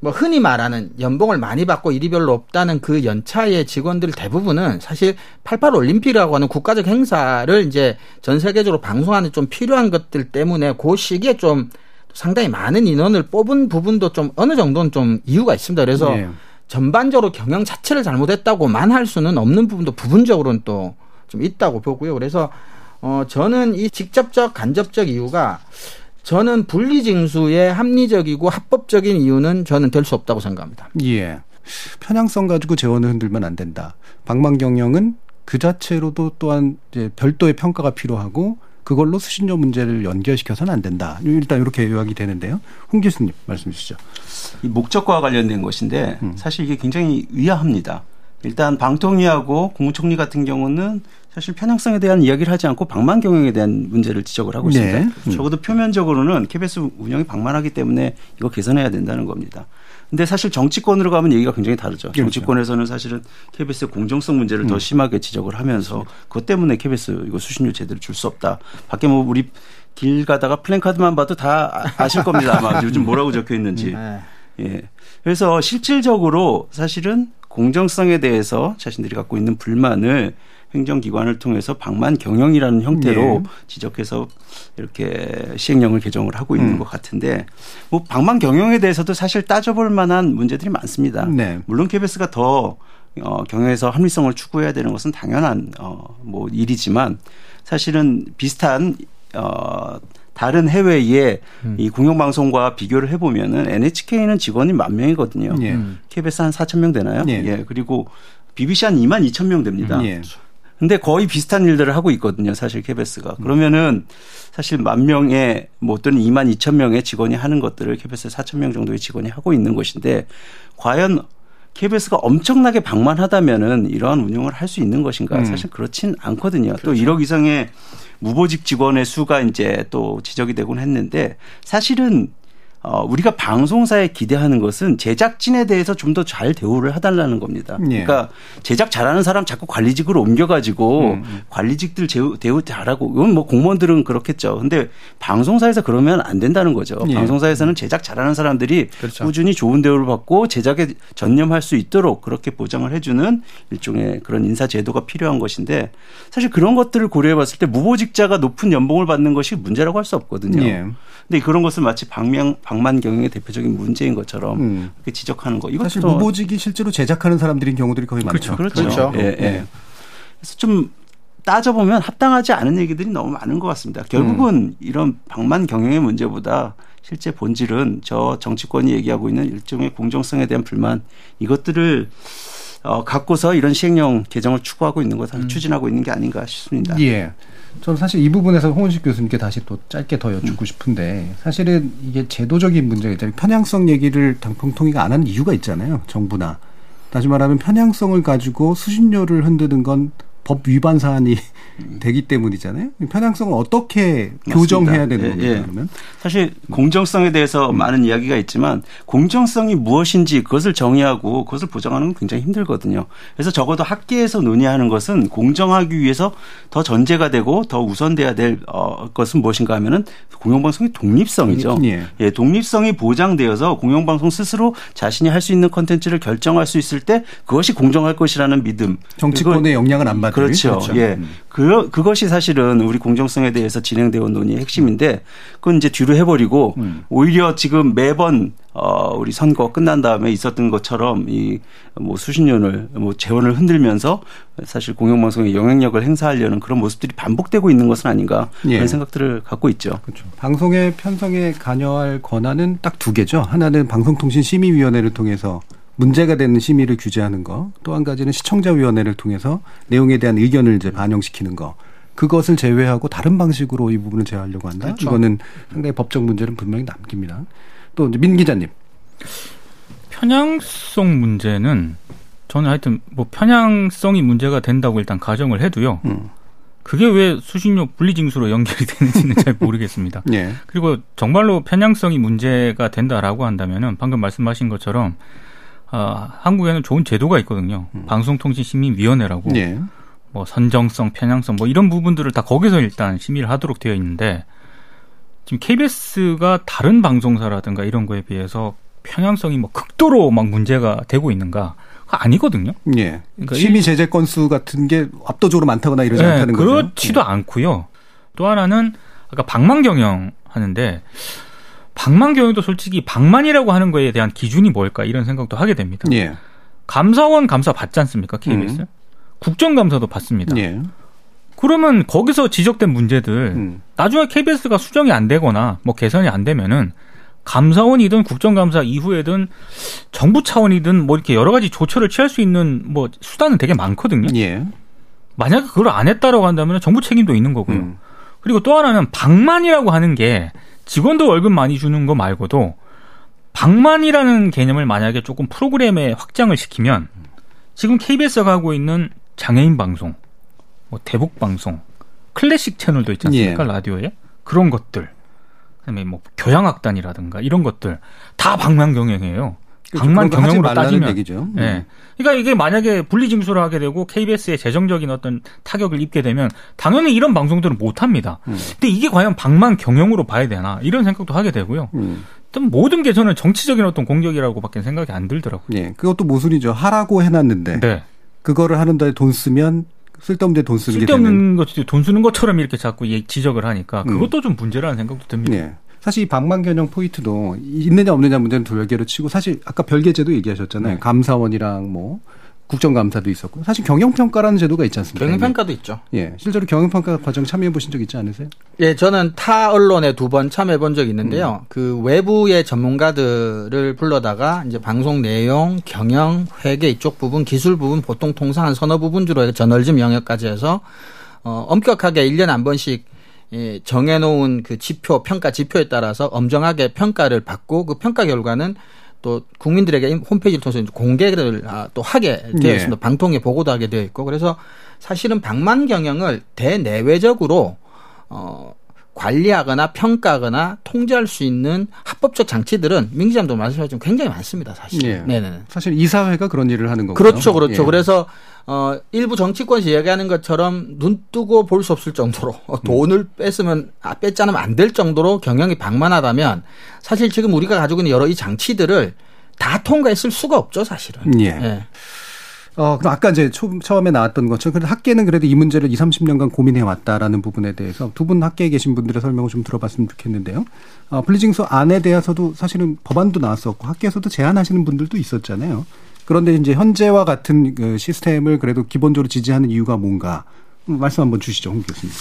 뭐 흔히 말하는 연봉을 많이 받고 일이 별로 없다는 그 연차의 직원들 대부분은 사실 88 올림픽이라고 하는 국가적 행사를 이제 전 세계적으로 방송하는 좀 필요한 것들 때문에 그 시기에 좀 상당히 많은 인원을 뽑은 부분도 좀 어느 정도는 좀 이유가 있습니다. 그래서 네. 전반적으로 경영 자체를 잘못했다고만 할 수는 없는 부분도 부분적으로는 또 좀 있다고 보고요. 그래서 저는 이 직접적 간접적 이유가 저는 분리징수의 합리적이고 합법적인 이유는 저는 될 수 없다고 생각합니다. 예. 편향성 가지고 재원을 흔들면 안 된다. 방만경영은 그 자체로도 또한 이제 별도의 평가가 필요하고 그걸로 수신료 문제를 연결시켜서는 안 된다. 일단 이렇게 요약이 되는데요. 홍 교수님 말씀 주시죠. 이 목적과 관련된 것인데 사실 이게 굉장히 위화합니다. 일단 방통위하고 국무총리 같은 경우는 사실 편향성에 대한 이야기를 하지 않고 방만 경영에 대한 문제를 지적을 하고 있습니다. 네. 적어도 표면적으로는 KBS 운영이 방만하기 때문에 이거 개선해야 된다는 겁니다. 근데 사실 정치권으로 가면 얘기가 굉장히 다르죠. 정치권에서는 사실은 KBS의 공정성 문제를 더 심하게 지적을 하면서 그것 때문에 KBS 이거 수신료 제대로 줄 수 없다. 밖에 뭐 우리 길 가다가 플랜카드만 봐도 다 아실 겁니다. 아마 요즘 뭐라고 적혀 있는지. 예. 그래서 실질적으로 사실은 공정성에 대해서 자신들이 갖고 있는 불만을 행정기관을 통해서 방만 경영이라는 형태로 예. 지적해서 이렇게 시행령을 개정을 하고 있는 것 같은데 뭐 방만 경영에 대해서도 사실 따져볼 만한 문제들이 많습니다. 네. 물론 KBS가 더 경영에서 합리성을 추구해야 되는 것은 당연한 일이지만 사실은 비슷한 다른 해외의 이 공영방송과 비교를 해보면은 NHK는 직원이 10,000명이거든요. 예. KBS 한 4,000명 되나요? 예. 예. 그리고 BBC 한 22,000명 됩니다. 예. 근데 거의 비슷한 일들을 하고 있거든요. 사실 KBS가. 그러면은 사실 10,000명의 뭐 또는 22,000명의 직원이 하는 것들을 KBS 4,000명 정도의 직원이 하고 있는 것인데 과연 KBS가 엄청나게 방만하다면은 이러한 운영을 할 수 있는 것인가? 사실 그렇진 않거든요. 그렇죠. 또 1억 이상의 무보직 직원의 수가 이제 또 지적이 되곤 했는데 사실은 우리가 방송사에 기대하는 것은 제작진에 대해서 좀 더 잘 대우를 해달라는 겁니다. 예. 그러니까 제작 잘하는 사람 자꾸 관리직으로 옮겨가지고 관리직들 대우 잘하고 이건 뭐 공무원들은 그렇겠죠. 그런데 방송사에서 그러면 안 된다는 거죠. 예. 방송사에서는 제작 잘하는 사람들이 그렇죠. 꾸준히 좋은 대우를 받고 제작에 전념할 수 있도록 그렇게 보장을 해주는 일종의 그런 인사 제도가 필요한 것인데 사실 그런 것들을 고려해봤을 때 무보직자가 높은 연봉을 받는 것이 문제라고 할 수 없거든요. 예. 근데 그런 것을 마치 방만 경영의 대표적인 문제인 것처럼 그렇게 지적하는 거. 이것도 사실 무보직이 실제로 제작하는 사람들인 경우들이 거의 많죠. 그렇죠. 예, 예. 그래서 좀 따져보면 합당하지 않은 얘기들이 너무 많은 것 같습니다. 결국은 이런 방만 경영의 문제보다 실제 본질은 저 정치권이 얘기하고 있는 일종의 공정성에 대한 불만 이것들을 갖고서 이런 시행령 개정을 추구하고 있는 것, 추진하고 있는 게 아닌가 싶습니다. 예. 저는 사실 이 부분에서 홍원식 교수님께 다시 또 짧게 더 여쭙고 싶은데 사실은 이게 제도적인 문제가 있잖아요. 편향성 얘기를 당평통위가 안 하는 이유가 있잖아요. 정부나. 다시 말하면 편향성을 가지고 수신료를 흔드는 건 법 위반 사안이 되기 때문이잖아요. 편향성을 어떻게 맞습니다. 교정해야 되는 겁니까? 예, 예. 그러면 사실 공정성에 대해서 많은 이야기가 있지만 공정성이 무엇인지 그것을 정의하고 그것을 보장하는 건 굉장히 힘들거든요. 그래서 적어도 학계에서 논의하는 것은 공정하기 위해서 더 전제가 되고 더 우선돼야 될 것은 무엇인가 하면은 공영방송의 독립성이죠. 예, 독립성이 보장되어서 공영방송 스스로 자신이 할 수 있는 콘텐츠를 결정할 수 있을 때 그것이 공정할 것이라는 믿음. 정치권의 영향을 안 받는. 그렇죠. 그렇죠. 예. 그것이 사실은 우리 공정성에 대해서 진행되어 온 논의의 핵심인데 그건 이제 뒤로 해버리고 오히려 지금 매번 우리 선거 끝난 다음에 있었던 것처럼 이 뭐 수신료를 뭐 재원을 흔들면서 사실 공영방송의 영향력을 행사하려는 그런 모습들이 반복되고 있는 것은 아닌가 예. 그런 생각들을 갖고 있죠. 그렇죠. 방송의 편성에 관여할 권한은 딱 2개죠. 하나는 방송통신심의위원회를 통해서 문제가 되는 심의를 규제하는 거, 또 한 가지는 시청자위원회를 통해서 내용에 대한 의견을 이제 반영시키는 거, 그것을 제외하고 다른 방식으로 이 부분을 제어하려고 한다. 그렇죠. 이거는 상당히 법적 문제는 분명히 남깁니다. 또 이제 민 기자님. 편향성 문제는 저는 하여튼 뭐 편향성이 문제가 된다고 일단 가정을 해도요. 그게 왜 수신료 분리징수로 연결이 되는지는 잘 모르겠습니다. 예. 그리고 정말로 편향성이 문제가 된다라고 한다면은 방금 말씀하신 것처럼 한국에는 좋은 제도가 있거든요. 방송통신심의위원회라고 예. 뭐 선정성, 편향성 뭐 이런 부분들을 다 거기서 일단 심의를 하도록 되어 있는데 지금 KBS가 다른 방송사라든가 이런 거에 비해서 편향성이 뭐 극도로 막 문제가 되고 있는가? 아니거든요. 예. 그러니까 심의 제재 건수 같은 게 압도적으로 많다거나 이러지 예, 않다는 거죠. 그렇지도 않고요. 또 하나는 아까 방만 경영 하는데 방만 경영도 솔직히 방만이라고 하는 거에 대한 기준이 뭘까 이런 생각도 하게 됩니다. 예. 감사원 감사 받지 않습니까? KBS? 국정감사도 받습니다. 예. 그러면 거기서 지적된 문제들 나중에 KBS가 수정이 안 되거나 뭐 개선이 안 되면은 감사원이든 국정감사 이후에든 정부 차원이든 뭐 이렇게 여러 가지 조처를 취할 수 있는 뭐 수단은 되게 많거든요. 예. 만약에 그걸 안 했다라고 한다면 정부 책임도 있는 거고요. 그리고 또 하나는 방만이라고 하는 게 직원도 월급 많이 주는 거 말고도 방만이라는 개념을 만약에 조금 프로그램에 확장을 시키면 지금 KBS가 하고 있는 장애인 방송, 뭐 대북 방송, 클래식 채널도 있지 않습니까? 예. 라디오에 그런 것들, 그다음에 뭐 교양악단이라든가 이런 것들 다 방만 경영이에요. 방만 경영으로 따지면. 얘기죠. 네. 그러니까 이게 만약에 분리징수를 하게 되고 KBS의 재정적인 어떤 타격을 입게 되면 당연히 이런 방송들은 못합니다. 근데 이게 과연 방만 경영으로 봐야 되나 이런 생각도 하게 되고요. 모든 게 저는 정치적인 어떤 공격이라고밖에 생각이 안 들더라고요. 예, 그것도 모순이죠. 하라고 해놨는데 네. 그거를 하는데 돈 쓰면 쓸데없는 데 돈 쓰는 게 되는. 쓸데없는 것이 돈 쓰는 것처럼 이렇게 자꾸 지적을 하니까 그것도 좀 문제라는 생각도 듭니다. 예. 사실 이 방만견형 포인트도 있느냐 없느냐 문제는 별개로 치고 사실 아까 별개제도 얘기하셨잖아요. 네. 감사원이랑 뭐 국정감사도 있었고, 사실 경영평가라는 제도가 있지 않습니까? 경영평가도 있죠. 예, 실제로 경영평가 과정 참여해 보신 적 있지 않으세요? 예, 저는 타 언론에 두 번 참여해 본 적이 있는데요. 그 외부의 전문가들을 불러다가 이제 방송 내용, 경영, 회계 이쪽 부분, 기술 부분, 보통 통상 한 서너 부분 주로 저널즘 영역까지 해서 엄격하게 1년에 한 번씩 정해놓은 그 지표, 평가 지표에 따라서 엄정하게 평가를 받고 그 평가 결과는 또 국민들에게 홈페이지를 통해서 공개를 또 하게 되어 있습니다. 예. 방통위 보고도 하게 되어 있고. 그래서 사실은 방만 경영을 대내외적으로 관리하거나 평가하거나 통제할 수 있는 합법적 장치들은 민기자님도 말씀하셨지만 굉장히 많습니다. 사실. 예. 네네. 사실 이사회가 그런 일을 하는 거고요. 그렇죠. 그렇죠. 예. 그래서 일부 정치권에서 얘기하는 것처럼 눈 뜨고 볼 수 없을 정도로 돈을 뺐으면 뺏지 않으면 안 될 정도로 경영이 방만하다면 사실 지금 우리가 가지고 있는 여러 이 장치들을 다 통과했을 수가 없죠, 사실은. 예. 예. 그럼 아까 이제 처음에 나왔던 것처럼 그래도 학계는 그래도 이 문제를 20, 30년간 고민해왔다라는 부분에 대해서 두 분 학계에 계신 분들의 설명을 좀 들어봤으면 좋겠는데요. 블리징수 안에 대해서도 사실은 법안도 나왔었고 학계에서도 제안하시는 분들도 있었잖아요. 그런데 이제 현재와 같은 그 시스템을 그래도 기본적으로 지지하는 이유가 뭔가 말씀 한번 주시죠, 홍 교수님.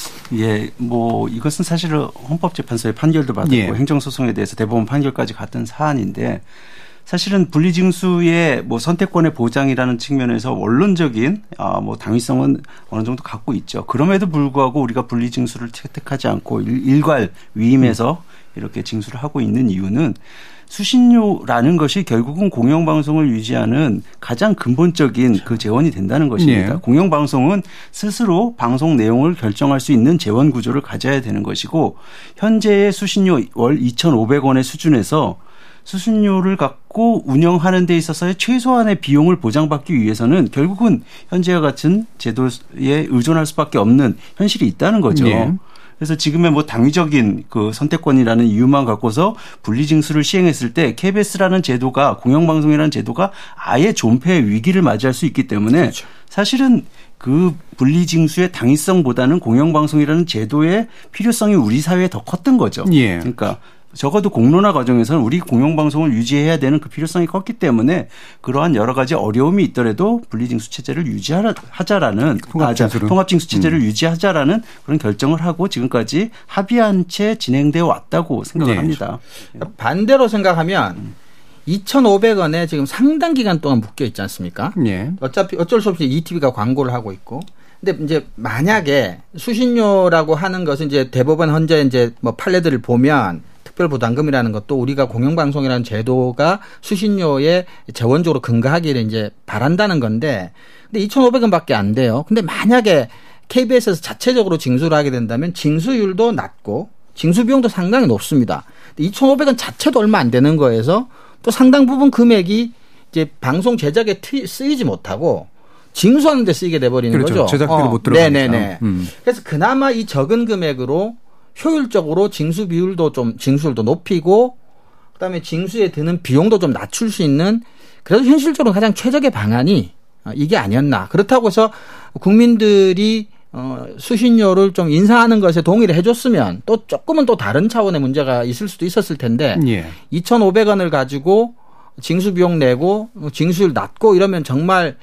예, 뭐 이것은 사실은 헌법재판소의 판결도 받았고 예. 행정소송에 대해서 대법원 판결까지 갔던 사안인데 사실은 분리징수의 뭐 선택권의 보장이라는 측면에서 원론적인 뭐 당위성은 어느 정도 갖고 있죠. 그럼에도 불구하고 우리가 분리징수를 채택하지 않고 일괄 위임해서 이렇게 징수를 하고 있는 이유는 수신료라는 것이 결국은 공영방송을 유지하는 가장 근본적인 그 재원이 된다는 것입니다. 네. 공영방송은 스스로 방송 내용을 결정할 수 있는 재원 구조를 가져야 되는 것이고 현재의 수신료 월 2,500원의 수준에서 수신료를 갖고 운영하는 데 있어서의 최소한의 비용을 보장받기 위해서는 결국은 현재와 같은 제도에 의존할 수밖에 없는 현실이 있다는 거죠. 네. 그래서 지금의 뭐 당위적인 그 선택권이라는 이유만 갖고서 분리징수를 시행했을 때 KBS라는 제도가 공영방송이라는 제도가 아예 존폐의 위기를 맞이할 수 있기 때문에 그렇죠. 사실은 그 분리징수의 당위성보다는 공영방송이라는 제도의 필요성이 우리 사회에 더 컸던 거죠. 예. 그러니까. 적어도 공론화 과정에서는 우리 공영방송을 유지해야 되는 그 필요성이 컸기 때문에 그러한 여러 가지 어려움이 있더라도 분리징수 체제를 유지하자라는 통합징수 체제를 유지하자라는 그런 결정을 하고 지금까지 합의한 채 진행되어 왔다고 생각을 네. 합니다. 반대로 생각하면 2,500원에 지금 상당 기간 동안 묶여 있지 않습니까? 네. 어차피 어쩔 수 없이 ETV가 광고를 하고 있고. 근데 이제 만약에 수신료라고 하는 것은 이제 대법원 현재 이제 뭐 판례들을 보면 특별부담금이라는 것도 우리가 공영방송이라는 제도가 수신료에 재원적으로 근거하기를 이제 바란다는 건데, 근데 2,500원밖에 안 돼요. 근데 만약에 KBS에서 자체적으로 징수를 하게 된다면 징수율도 낮고 징수 비용도 상당히 높습니다. 2,500원 자체도 얼마 안 되는 거에서 또 상당 부분 금액이 이제 방송 제작에 쓰이지 못하고. 징수하는 데 쓰이게 돼버리는 그렇죠. 거죠. 제작비를 못 들어가니까. 네네네. 그래서 그나마 이 적은 금액으로 효율적으로 징수 비율도 좀 징수율도 높이고 그다음에 징수에 드는 비용도 좀 낮출 수 있는 그래서 현실적으로 가장 최적의 방안이 이게 아니었나. 그렇다고 해서 국민들이 수신료를 좀 인상하는 것에 동의를 해줬으면 또 조금은 또 다른 차원의 문제가 있을 수도 있었을 텐데 예. 2,500원을 가지고 징수 비용 내고 징수율 낮고 이러면 정말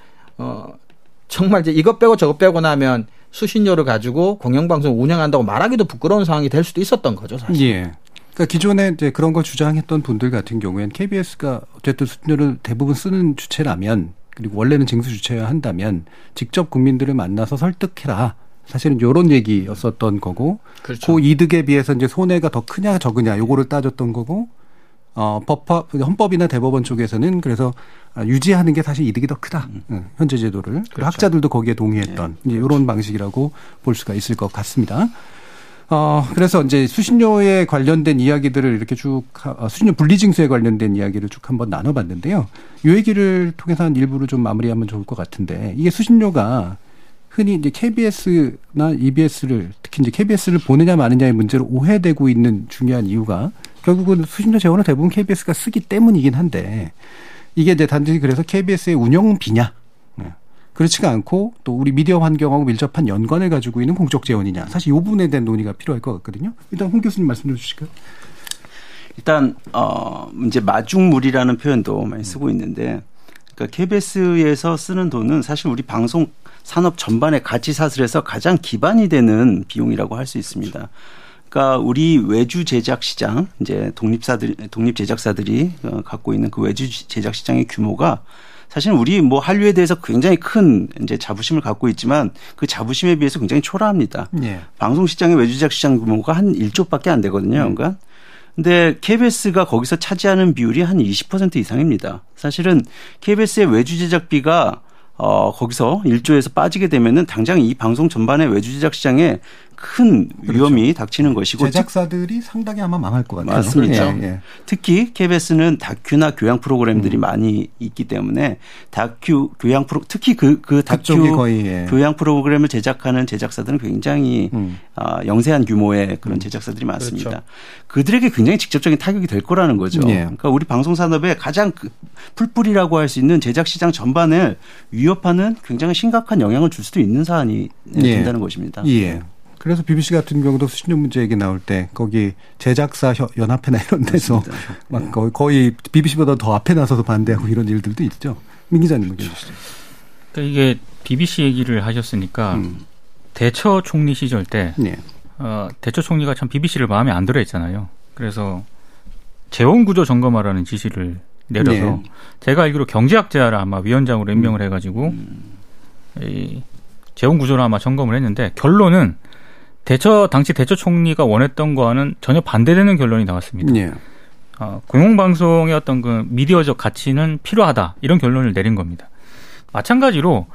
정말 이제 이것 빼고 저것 빼고 나면 수신료를 가지고 공영방송 운영한다고 말하기도 부끄러운 상황이 될 수도 있었던 거죠, 사실. 예. 그러니까 기존에 이제 그런 거 주장했던 분들 같은 경우엔 KBS가 어쨌든 수신료를 대부분 쓰는 주체라면 그리고 원래는 징수 주체여야 한다면 직접 국민들을 만나서 설득해라. 사실은 이런 얘기였었던 거고, 그렇죠. 그 이득에 비해서 이제 손해가 더 크냐 적으냐 요거를 따졌던 거고. 헌법이나 대법원 쪽에서는 그래서 유지하는 게 사실 이득이 더 크다. 현재 제도를. 그렇죠. 학자들도 거기에 동의했던 네. 이런 그렇죠. 방식이라고 볼 수가 있을 것 같습니다. 그래서 이제 수신료에 관련된 이야기들을 이렇게 쭉, 수신료 분리징수에 관련된 이야기를 쭉 한번 나눠봤는데요. 이 얘기를 통해서 한 일부를 좀 마무리하면 좋을 것 같은데 이게 수신료가 흔히 이제 KBS나 EBS를 특히 이제 KBS를 보느냐 마느냐의 문제로 오해되고 있는 중요한 이유가 결국은 수신료 재원을 대부분 KBS가 쓰기 때문이긴 한데 이게 이제 단지 그래서 KBS의 운영비냐 그렇지가 않고 또 우리 미디어 환경하고 밀접한 연관을 가지고 있는 공적 재원이냐 사실 이 부분에 대한 논의가 필요할 것 같거든요. 일단 홍 교수님 말씀해 주실까요? 일단 이제 마중물이라는 표현도 많이 쓰고 있는데 그러니까 KBS에서 쓰는 돈은 사실 우리 방송 산업 전반의 가치 사슬에서 가장 기반이 되는 비용이라고 할 수 있습니다. 그러니까 우리 외주 제작 시장, 이제 독립 제작사들이 갖고 있는 그 외주 제작 시장의 규모가 사실 우리 뭐 한류에 대해서 굉장히 큰 이제 자부심을 갖고 있지만 그 자부심에 비해서 굉장히 초라합니다. 예. 방송 시장의 외주 제작 시장 규모가 한 1조밖에 안 되거든요, 연간. 근데 KBS가 거기서 차지하는 비율이 한 20% 이상입니다. 사실은 KBS의 외주 제작비가 거기서 1조에서 빠지게 되면은 당장 이 방송 전반의 외주 제작 시장에 큰 위험이 그렇죠. 닥치는 것이고 제작사들이 상당히 아마 망할 것 같아요. 맞습니다. 예, 예. 특히 KBS는 다큐나 교양 프로그램들이 많이 있기 때문에 다큐 교양 프로 특히 그 다큐 거의, 예. 교양 프로그램을 제작하는 제작사들은 굉장히 영세한 규모의 그런 제작사들이 많습니다. 그렇죠. 그들에게 굉장히 직접적인 타격이 될 거라는 거죠. 예. 그러니까 우리 방송 산업의 가장 풀뿌리라고 할 수 있는 제작 시장 전반을 위협하는 굉장히 심각한 영향을 줄 수도 있는 사안이 예. 된다는 것입니다. 예. 그래서 BBC 같은 경우도 수신료 문제 얘기 나올 때 거기 제작사 연합회나 이런 데서 막 거의 BBC보다 더 앞에 나서서 반대하고 이런 일들도 있죠. 민 기자님 먼저 주시죠. 그러니까 이게 BBC 얘기를 하셨으니까 대처 총리 시절 때 네. 대처 총리가 참 BBC를 마음에 안 들어 했잖아요. 그래서 재원 구조 점검하라는 지시를 내려서 네. 제가 알기로 경제학자를 아마 위원장으로 임명을 해가지고 이 재원 구조를 아마 점검을 했는데 결론은 당시 대처 총리가 원했던 거와는 전혀 반대되는 결론이 나왔습니다. 예. 공영방송의 어떤 그 미디어적 가치는 필요하다. 이런 결론을 내린 겁니다. 마찬가지로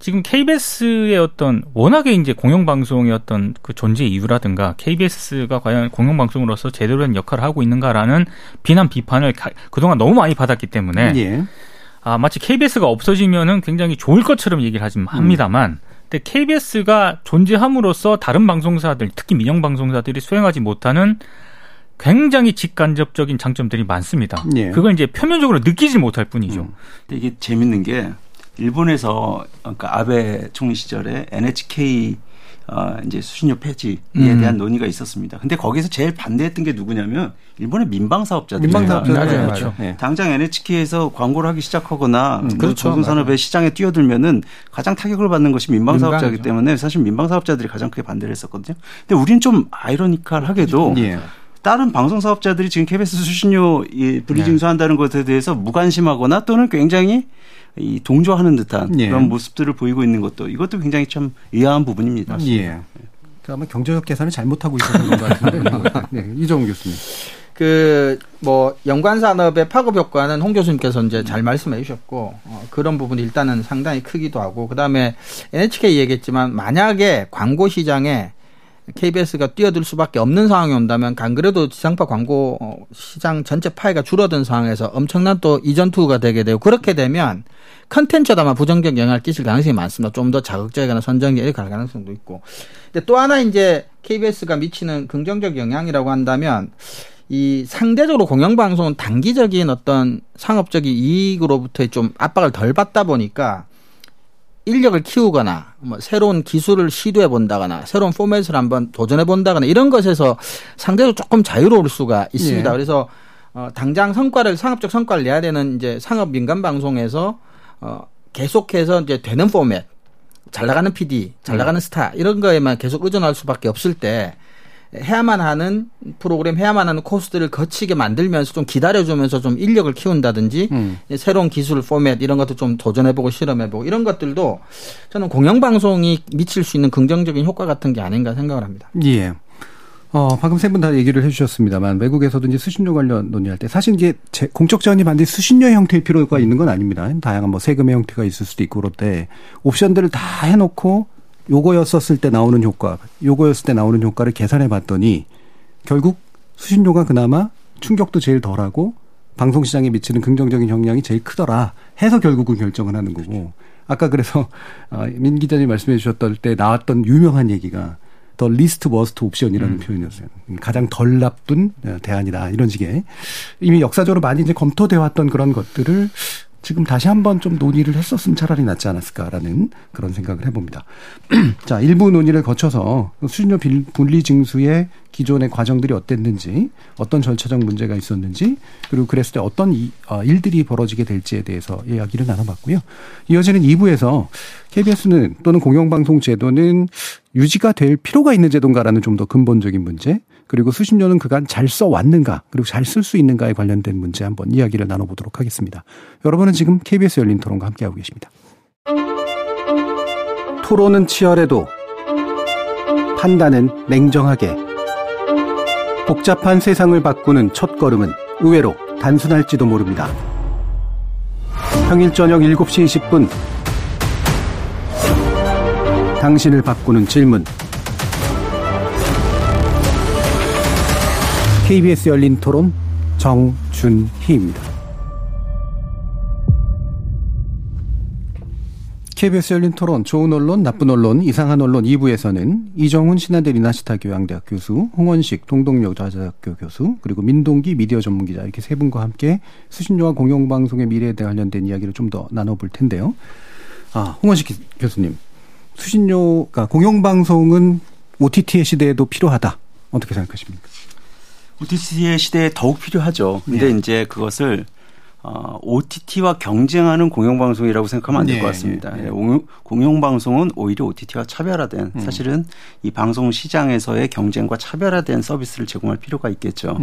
지금 KBS의 어떤 워낙에 이제 공영방송의 어떤 그 존재 이유라든가 KBS가 과연 공영방송으로서 제대로 된 역할을 하고 있는가라는 비난 비판을 그동안 너무 많이 받았기 때문에 예. 마치 KBS가 없어지면은 굉장히 좋을 것처럼 얘기를 합니다만 근데 KBS가 존재함으로써 다른 방송사들, 특히 민영 방송사들이 수행하지 못하는 굉장히 직간접적인 장점들이 많습니다. 예. 그걸 이제 표면적으로 느끼지 못할 뿐이죠. 근데 이게 재밌는 게 일본에서 그러니까 아베 총리 시절에 NHK 이제 수신료 폐지에 대한 논의가 있었습니다. 근데 거기서 제일 반대했던 게 누구냐면 일본의 민방사업자들입니다. 그렇죠. 네. 당장 NHK에서 광고를 하기 시작하거나 그렇죠. 방송산업의 시장에 뛰어들면은 가장 타격을 받는 것이 민방사업자이기 때문에 사실 민방사업자들이 가장 크게 반대를 했었거든요. 근데 우린 좀 아이러니컬하게도 예. 다른 방송사업자들이 지금 KBS 수신료 불이징수한다는 것에 대해서 무관심하거나 또는 굉장히 이 동조하는 듯한 예. 그런 모습들을 보이고 있는 것도 이것도 굉장히 참 의아한 부분입니다. 예. 그러니까 아마 경제적 계산을 잘못하고 있었던 것 같은데. 네. 이정훈 교수님. 연관 산업의 파급 효과는 홍 교수님께서 이제 잘 말씀해 주셨고, 그런 부분이 일단은 상당히 크기도 하고, 그 다음에 NHK 얘기했지만 만약에 광고 시장에 KBS가 뛰어들 수밖에 없는 상황이 온다면 안 그래도 지상파 광고 시장 전체 파이가 줄어든 상황에서 엄청난 또 이전투가 되게 되고 그렇게 되면 컨텐츠도 아마 부정적 영향을 끼칠 가능성이 많습니다. 좀 더 자극적이거나 선정적일 가능성도 있고. 근데 또 하나 이제 KBS가 미치는 긍정적 영향이라고 한다면 이 상대적으로 공영방송은 단기적인 어떤 상업적인 이익으로부터의 좀 압박을 덜 받다 보니까 인력을 키우거나 새로운 기술을 시도해 본다거나 새로운 포맷을 한번 도전해 본다거나 이런 것에서 상대적으로 조금 자유로울 수가 있습니다. 예. 그래서 당장 상업적 성과를 내야 되는 이제 상업 민간 방송에서 계속해서 이제 되는 포맷, 잘 나가는 PD, 잘 나가는 스타 이런 거에만 계속 의존할 수밖에 없을 때 해야만 하는 프로그램, 해야만 하는 코스들을 거치게 만들면서 좀 기다려주면서 좀 인력을 키운다든지 새로운 기술, 포맷 이런 것도 좀 도전해보고 실험해보고 이런 것들도 저는 공영방송이 미칠 수 있는 긍정적인 효과 같은 게 아닌가 생각을 합니다. 예. 방금 세 분 다 얘기를 해주셨습니다만 외국에서도 이제 수신료 관련 논의할 때 사실 이게 공적 자원이 반드시 수신료의 형태의 필요가 있는 건 아닙니다. 다양한 뭐 세금의 형태가 있을 수도 있고 그런데 옵션들을 다 해놓고 요거였었을 때 나오는 효과, 요거였을 때 나오는 효과를 계산해 봤더니 결국 수신료가 그나마 충격도 제일 덜하고 방송시장에 미치는 긍정적인 영향이 제일 크더라 해서 결국은 결정을 하는 거고 그렇죠. 아까 그래서 민 기자님 말씀해 주셨던 때 나왔던 유명한 얘기가 더 리스트 워스트 옵션이라는 표현이었어요. 가장 덜 나쁜 대안이다 이런 식의 이미 역사적으로 많이 이제 검토돼 왔던 그런 것들을 지금 다시 한번 좀 논의를 했었으면 차라리 낫지 않았을까라는 그런 생각을 해봅니다. 자, 일부 논의를 거쳐서 수신료 분리징수의 기존의 과정들이 어땠는지, 어떤 절차적 문제가 있었는지, 그리고 그랬을 때 어떤 일들이 벌어지게 될지에 대해서 이야기를 나눠봤고요. 이어지는 2부에서 KBS는 또는 공영방송 제도는 유지가 될 필요가 있는 제도인가라는 좀 더 근본적인 문제, 그리고 수십 년은 그간 잘 써왔는가, 그리고 잘 쓸 수 있는가에 관련된 문제 한번 이야기를 나눠보도록 하겠습니다. 여러분은 지금 KBS 열린 토론과 함께하고 계십니다. 토론은 치열해도 판단은 냉정하게, 복잡한 세상을 바꾸는 첫걸음은 의외로 단순할지도 모릅니다. 평일 저녁 7시 20분 당신을 바꾸는 질문, KBS 열린 토론 정준희입니다. KBS 열린 토론, 좋은 언론, 나쁜 언론, 이상한 언론 2부에서는 이정훈 신한대 리나시타 교양대학 교수, 홍원식 동덕여자대학교 교수, 그리고 민동기 미디어 전문기자, 이렇게 세 분과 함께 수신료와 공영방송의 미래에 관련된 이야기를 좀 더 나눠볼 텐데요. 홍원식 교수님, 수신료, 그러니까 공영방송은 OTT의 시대에도 필요하다. 어떻게 생각하십니까? OTT의 시대에 더욱 필요하죠. 근데 네. 이제 그것을 OTT와 경쟁하는 공영방송이라고 생각하면 안 될 것 같습니다. 네. 공영방송은 오히려 OTT와 차별화된, 사실은 이 방송 시장에서의 경쟁과 차별화된 서비스를 제공할 필요가 있겠죠.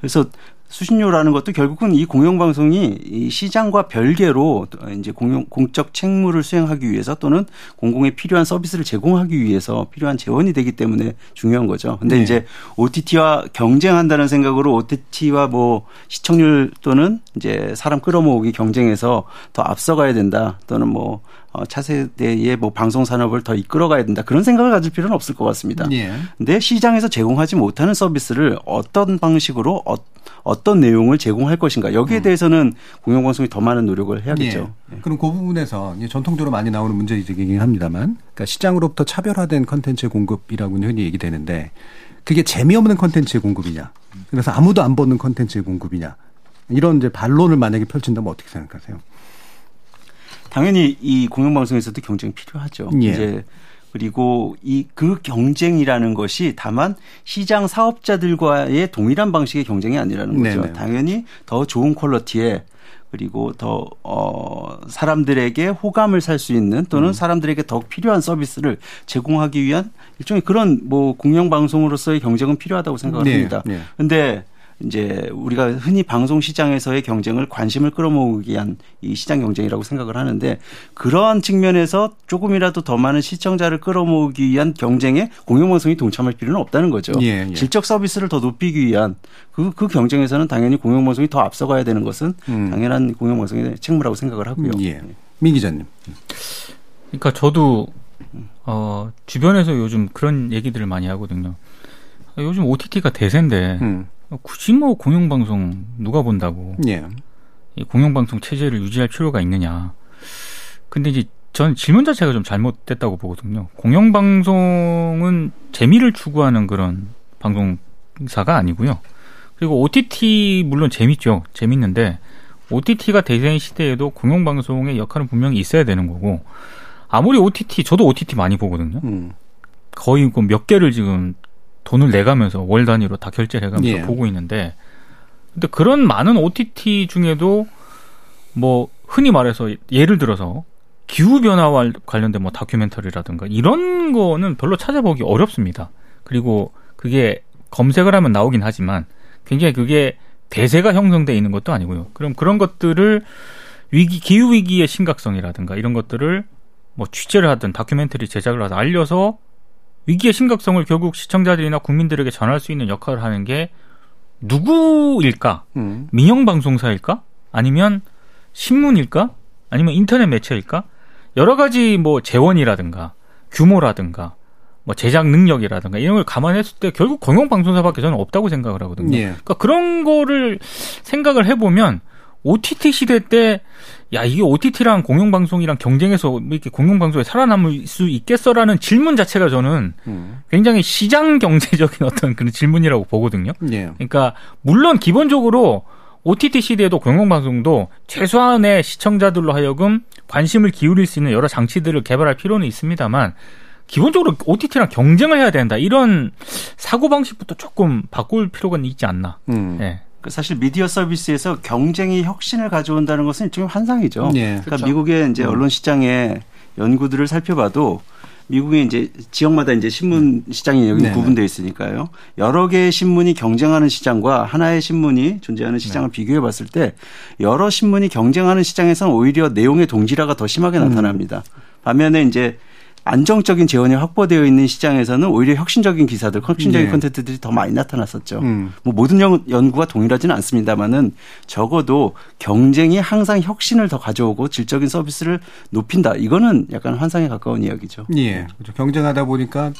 그래서 수신료라는 것도 결국은 이 공영방송이 이 시장과 별개로 이제 공적 책무를 수행하기 위해서, 또는 공공에 필요한 서비스를 제공하기 위해서 필요한 재원이 되기 때문에 중요한 거죠. 근데 네. 이제 OTT와 경쟁한다는 생각으로 OTT와 뭐 시청률 또는 이제 사람 끌어모으기 경쟁에서 더 앞서가야 된다, 또는 뭐 차세대의 뭐 방송 산업을 더 이끌어가야 된다, 그런 생각을 가질 필요는 없을 것 같습니다. 그런데 예. 시장에서 제공하지 못하는 서비스를 어떤 방식으로 어떤 내용을 제공할 것인가, 여기에 대해서는 공영방송이 더 많은 노력을 해야겠죠. 예. 그럼 그 부분에서 전통적으로 많이 나오는 문제이긴 합니다만, 그러니까 시장으로부터 차별화된 컨텐츠의 공급이라고는 흔히 얘기되는데, 그게 재미없는 컨텐츠의 공급이냐, 그래서 아무도 안 보는 컨텐츠의 공급이냐, 이런 이제 반론을 만약에 펼친다면 어떻게 생각하세요? 당연히 이 공영방송에서도 경쟁이 필요하죠. 예. 이제 그리고 그 경쟁이라는 것이 다만 시장 사업자들과의 동일한 방식의 경쟁이 아니라는 거죠. 네네. 당연히 더 좋은 퀄리티에, 그리고 더 사람들에게 호감을 살 수 있는, 또는 사람들에게 더욱 필요한 서비스를 제공하기 위한 일종의 그런 뭐 공영방송으로서의 경쟁은 필요하다고 생각합니다. 네. 네. 근데 이제 우리가 흔히 방송 시장에서의 경쟁을 관심을 끌어모으기 위한 이 시장 경쟁이라고 생각을 하는데, 그러한 측면에서 조금이라도 더 많은 시청자를 끌어모으기 위한 경쟁에 공영방송이 동참할 필요는 없다는 거죠. 예, 예. 질적 서비스를 더 높이기 위한 그 경쟁에서는 당연히 공영방송이 더 앞서가야 되는 것은 당연한 공영방송의 책무라고 생각을 하고요. 예. 민 기자님. 그러니까 저도 주변에서 요즘 그런 얘기들을 많이 하거든요. 요즘 OTT가 대세인데 굳이 뭐 공영방송 누가 본다고 예. 이 공영방송 체제를 유지할 필요가 있느냐. 근데 이제 전 질문 자체가 좀 잘못됐다고 보거든요. 공영방송은 재미를 추구하는 그런 방송사가 아니고요. 그리고 OTT 물론 재밌죠. 재밌는데 OTT가 대세인 시대에도 공영방송의 역할은 분명히 있어야 되는 거고, 아무리 OTT, 저도 OTT 많이 보거든요. 거의 몇 개를 지금 돈을 내가면서 월 단위로 다 결제를 해가면서 예. 보고 있는데, 근데 그런 많은 OTT 중에도 뭐 흔히 말해서 예를 들어서 기후변화와 관련된 뭐 다큐멘터리라든가 이런 거는 별로 찾아보기 어렵습니다. 그리고 그게 검색을 하면 나오긴 하지만 굉장히 그게 대세가 형성되어 있는 것도 아니고요. 그럼 그런 것들을 기후위기의 심각성이라든가 이런 것들을 뭐 취재를 하든 다큐멘터리 제작을 하든 알려서 위기의 심각성을 결국 시청자들이나 국민들에게 전할 수 있는 역할을 하는 게 누구일까? 민영방송사일까? 아니면 신문일까? 아니면 인터넷 매체일까? 여러 가지 뭐 재원이라든가 규모라든가 뭐 제작 능력이라든가 이런 걸 감안했을 때 결국 공영방송사밖에 저는 없다고 생각을 하거든요. 예. 그러니까 그런 거를 생각을 해보면 OTT 시대 때, 야, 이게 OTT랑 공영방송이랑 경쟁해서 이렇게 공영방송에 살아남을 수 있겠어라는 질문 자체가 저는 굉장히 시장 경제적인 어떤 그런 질문이라고 보거든요. 예. 그러니까, 물론 기본적으로 OTT 시대에도 공영방송도 최소한의 시청자들로 하여금 관심을 기울일 수 있는 여러 장치들을 개발할 필요는 있습니다만, 기본적으로 OTT랑 경쟁을 해야 된다. 이런 사고방식부터 조금 바꿀 필요가 있지 않나. 네. 사실 미디어 서비스에서 경쟁이 혁신을 가져온다는 것은 지금 환상이죠. 네, 그러니까 그렇죠. 미국의 이제 언론 시장의 연구들을 살펴봐도 미국의 이제 지역마다 이제 신문 시장이 여기 구분되어 있으니까요. 여러 개의 신문이 경쟁하는 시장과 하나의 신문이 존재하는 시장을 비교해 봤을 때 여러 신문이 경쟁하는 시장에서는 오히려 내용의 동질화가 더 심하게 나타납니다. 반면에 이제 안정적인 재원이 확보되어 있는 시장에서는 오히려 혁신적인 기사들, 혁신적인 콘텐츠들이 더 많이 나타났었죠. 뭐 모든 연구가 동일하지는 않습니다만은 적어도 경쟁이 항상 혁신을 더 가져오고 질적인 서비스를 높인다. 이거는 약간 환상에 가까운 이야기죠. 예. 그렇죠. 경쟁하다 보니까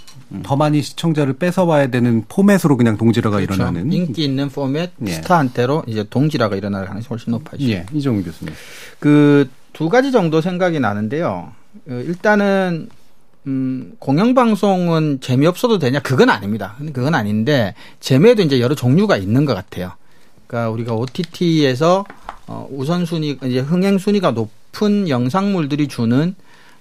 더 많이 시청자를 뺏어와야 되는 포맷으로 그냥 동질화가 일어나는. 인기 있는 포맷, 스타한테로 이제 동질화가 일어날 가능성이 훨씬 높아지죠. 예. 이정훈 교수님. 그 두 가지 정도 생각이 나는데요. 일단은 공영방송은 재미없어도 되냐? 그건 아닙니다. 그건 아닌데, 재미에도 이제 여러 종류가 있는 것 같아요. 그러니까 우리가 OTT에서 우선순위, 이제 흥행순위가 높은 영상물들이 주는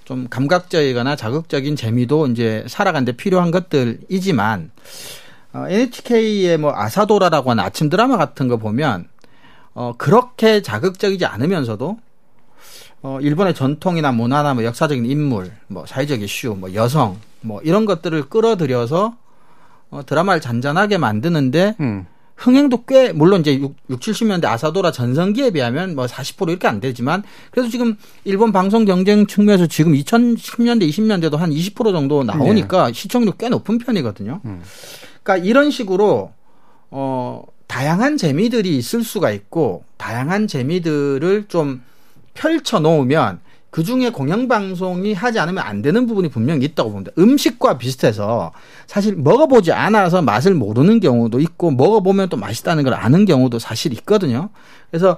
좀 감각적이거나 자극적인 재미도 이제 살아가는데 필요한 것들이지만, NHK의 뭐 아사도라라고 하는 아침 드라마 같은 거 보면, 그렇게 자극적이지 않으면서도 일본의 전통이나 문화나 뭐 역사적인 인물, 뭐 사회적 이슈, 뭐 여성, 뭐 이런 것들을 끌어들여서 드라마를 잔잔하게 만드는데 흥행도 꽤 물론 이제 60, 70년대 아사도라 전성기에 비하면 뭐 40% 이렇게 안 되지만 그래도 지금 일본 방송 경쟁 측면에서 지금 2010년대, 20년대도 한 20% 정도 나오니까 시청률 꽤 높은 편이거든요. 그러니까 이런 식으로 다양한 재미들이 있을 수가 있고 다양한 재미들을 좀 펼쳐놓으면 그중에 공영방송이 하지 않으면 안 되는 부분이 분명히 있다고 봅니다. 음식과 비슷해서 사실 먹어보지 않아서 맛을 모르는 경우도 있고 먹어보면 또 맛있다는 걸 아는 경우도 사실 있거든요. 그래서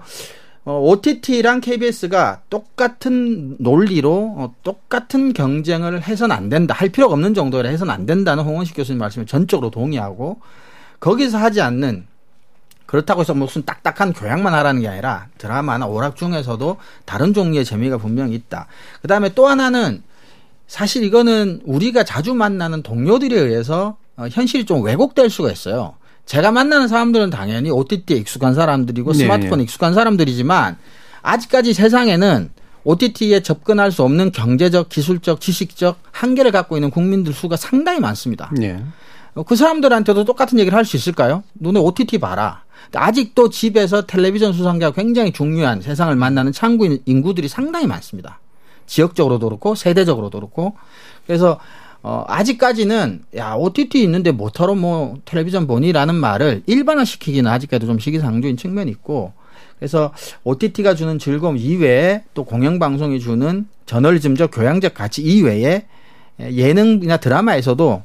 OTT랑 KBS가 똑같은 논리로 똑같은 경쟁을 해서는 안 된다. 할 필요가 없는 정도로 해서는 안 된다는 홍원식 교수님 말씀에 전적으로 동의하고 거기서 하지 않는 그렇다고 해서 무슨 딱딱한 교양만 하라는 게 아니라 드라마나 오락 중에서도 다른 종류의 재미가 분명히 있다. 그다음에 또 하나는 사실 이거는 우리가 자주 만나는 동료들에 의해서 현실이 좀 왜곡될 수가 있어요. 제가 만나는 사람들은 당연히 OTT에 익숙한 사람들이고 스마트폰에 익숙한 사람들이지만 아직까지 세상에는 OTT에 접근할 수 없는 경제적, 기술적, 지식적 한계를 갖고 있는 국민들 수가 상당히 많습니다. 네. 그 사람들한테도 똑같은 얘기를 할 수 있을까요? 너네 OTT 봐라. 아직도 집에서 텔레비전 수상자가 굉장히 중요한 세상을 만나는 창구인 인구들이 상당히 많습니다. 지역적으로도 그렇고 세대적으로도 그렇고. 그래서 아직까지는 야 OTT 있는데 뭐하러 뭐 텔레비전 보니라는 말을 일반화시키기는 아직까지도 좀 시기상조인 측면이 있고. 그래서 OTT가 주는 즐거움 이외에 또 공영방송이 주는 저널리즘적 교양적 가치 이외에 예능이나 드라마에서도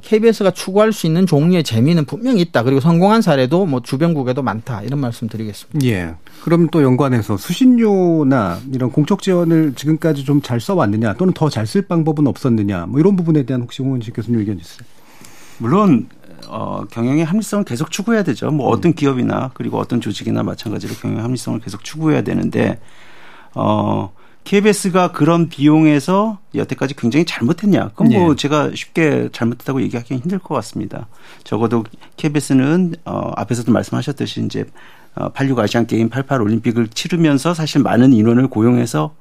KBS가 추구할 수 있는 종류의 재미는 분명히 있다. 그리고 성공한 사례도 뭐 주변국에도 많다. 이런 말씀 드리겠습니다. 예. 그럼 또 연관해서 수신료나 이런 공적 지원을 지금까지 좀 잘 써왔느냐 또는 더 잘 쓸 방법은 없었느냐 뭐 이런 부분에 대한 혹시 홍원식 교수님 의견이 있어요? 물론 경영의 합리성을 계속 추구해야 되죠. 뭐 어떤 기업이나 그리고 어떤 조직이나 마찬가지로 경영의 합리성을 계속 추구해야 되는데 KBS가 그런 비용에서 여태까지 굉장히 잘못했냐. 그건 뭐 제가 쉽게 잘못했다고 얘기하기는 힘들 것 같습니다. 적어도 KBS는, 앞에서도 말씀하셨듯이 이제, 86 아시안 게임, 88 올림픽을 치르면서 사실 많은 인원을 고용해서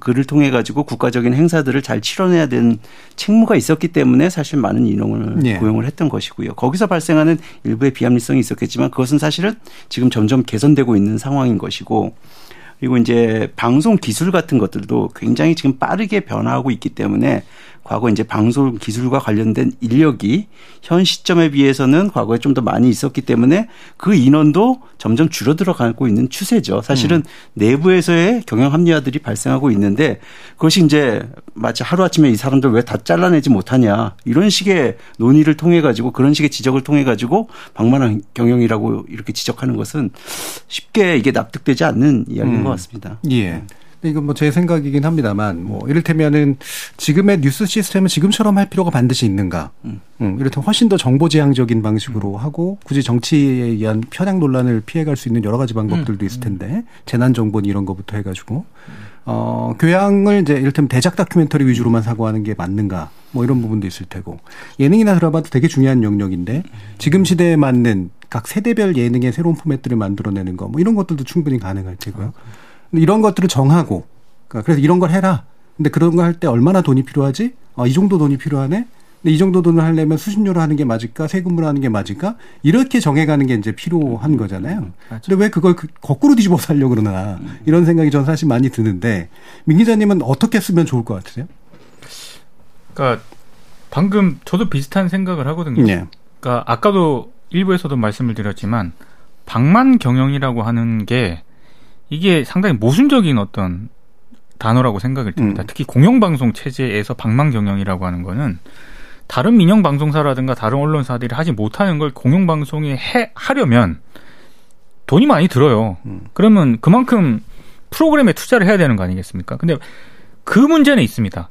그를 통해 가지고 국가적인 행사들을 잘 치러내야 되는 책무가 있었기 때문에 사실 많은 인원을 고용을 했던 것이고요. 거기서 발생하는 일부의 비합리성이 있었겠지만 그것은 사실은 지금 점점 개선되고 있는 상황인 것이고 그리고 이제 방송 기술 같은 것들도 굉장히 지금 빠르게 변화하고 있기 때문에 과거 이제 방송 기술과 관련된 인력이 현 시점에 비해서는 과거에 좀 더 많이 있었기 때문에 그 인원도 점점 줄어들어가고 있는 추세죠. 사실은 내부에서의 경영 합리화들이 발생하고 있는데 그것이 이제 마치 하루아침에 이 사람들 왜 다 잘라내지 못하냐 이런 식의 논의를 통해 가지고 그런 식의 지적을 통해 가지고 방만한 경영이라고 이렇게 지적하는 것은 쉽게 이게 납득되지 않는 이야기인 것 같습니다. 예. 이건 뭐 제 생각이긴 합니다만, 뭐, 이를테면은 지금의 뉴스 시스템은 지금처럼 할 필요가 반드시 있는가. 이를테면 훨씬 더 정보지향적인 방식으로 하고, 굳이 정치에 의한 편향 논란을 피해갈 수 있는 여러 가지 방법들도 있을 텐데, 재난정보니 이런 거부터 해가지고, 교양을 이제 이를테면 대작 다큐멘터리 위주로만 사고하는 게 맞는가. 뭐 이런 부분도 있을 테고, 예능이나 드라마도 되게 중요한 영역인데 지금 시대에 맞는 각 세대별 예능의 새로운 포맷들을 만들어내는 거, 뭐 이런 것들도 충분히 가능할 테고요. 근데 이런 것들을 정하고, 그러니까 그래서 이런 걸 해라. 근데 그런 거 할 때 얼마나 돈이 필요하지? 아, 이 정도 돈이 필요하네. 근데 이 정도 돈을 하려면 수신료로 하는 게 맞을까? 세금으로 하는 게 맞을까? 이렇게 정해가는 게 이제 필요한 거잖아요. 맞아. 근데 왜 그걸 거꾸로 뒤집어서 하려고 그러나? 이런 생각이 전 사실 많이 드는데, 민 기자님은 어떻게 쓰면 좋을 것 같으세요? 그러니까 방금 저도 비슷한 생각을 하거든요. 네. 그러니까 아까도 일부에서도 말씀을 드렸지만 방만 경영이라고 하는 게 이게 상당히 모순적인 어떤 단어라고 생각이 듭니다. 특히 공영방송 체제에서 방만 경영이라고 하는 거는 다른 민영 방송사라든가 다른 언론사들이 하지 못하는 걸 공영방송에 하려면 돈이 많이 들어요. 그러면 그만큼 프로그램에 투자를 해야 되는 거 아니겠습니까? 근데 그 문제는 있습니다.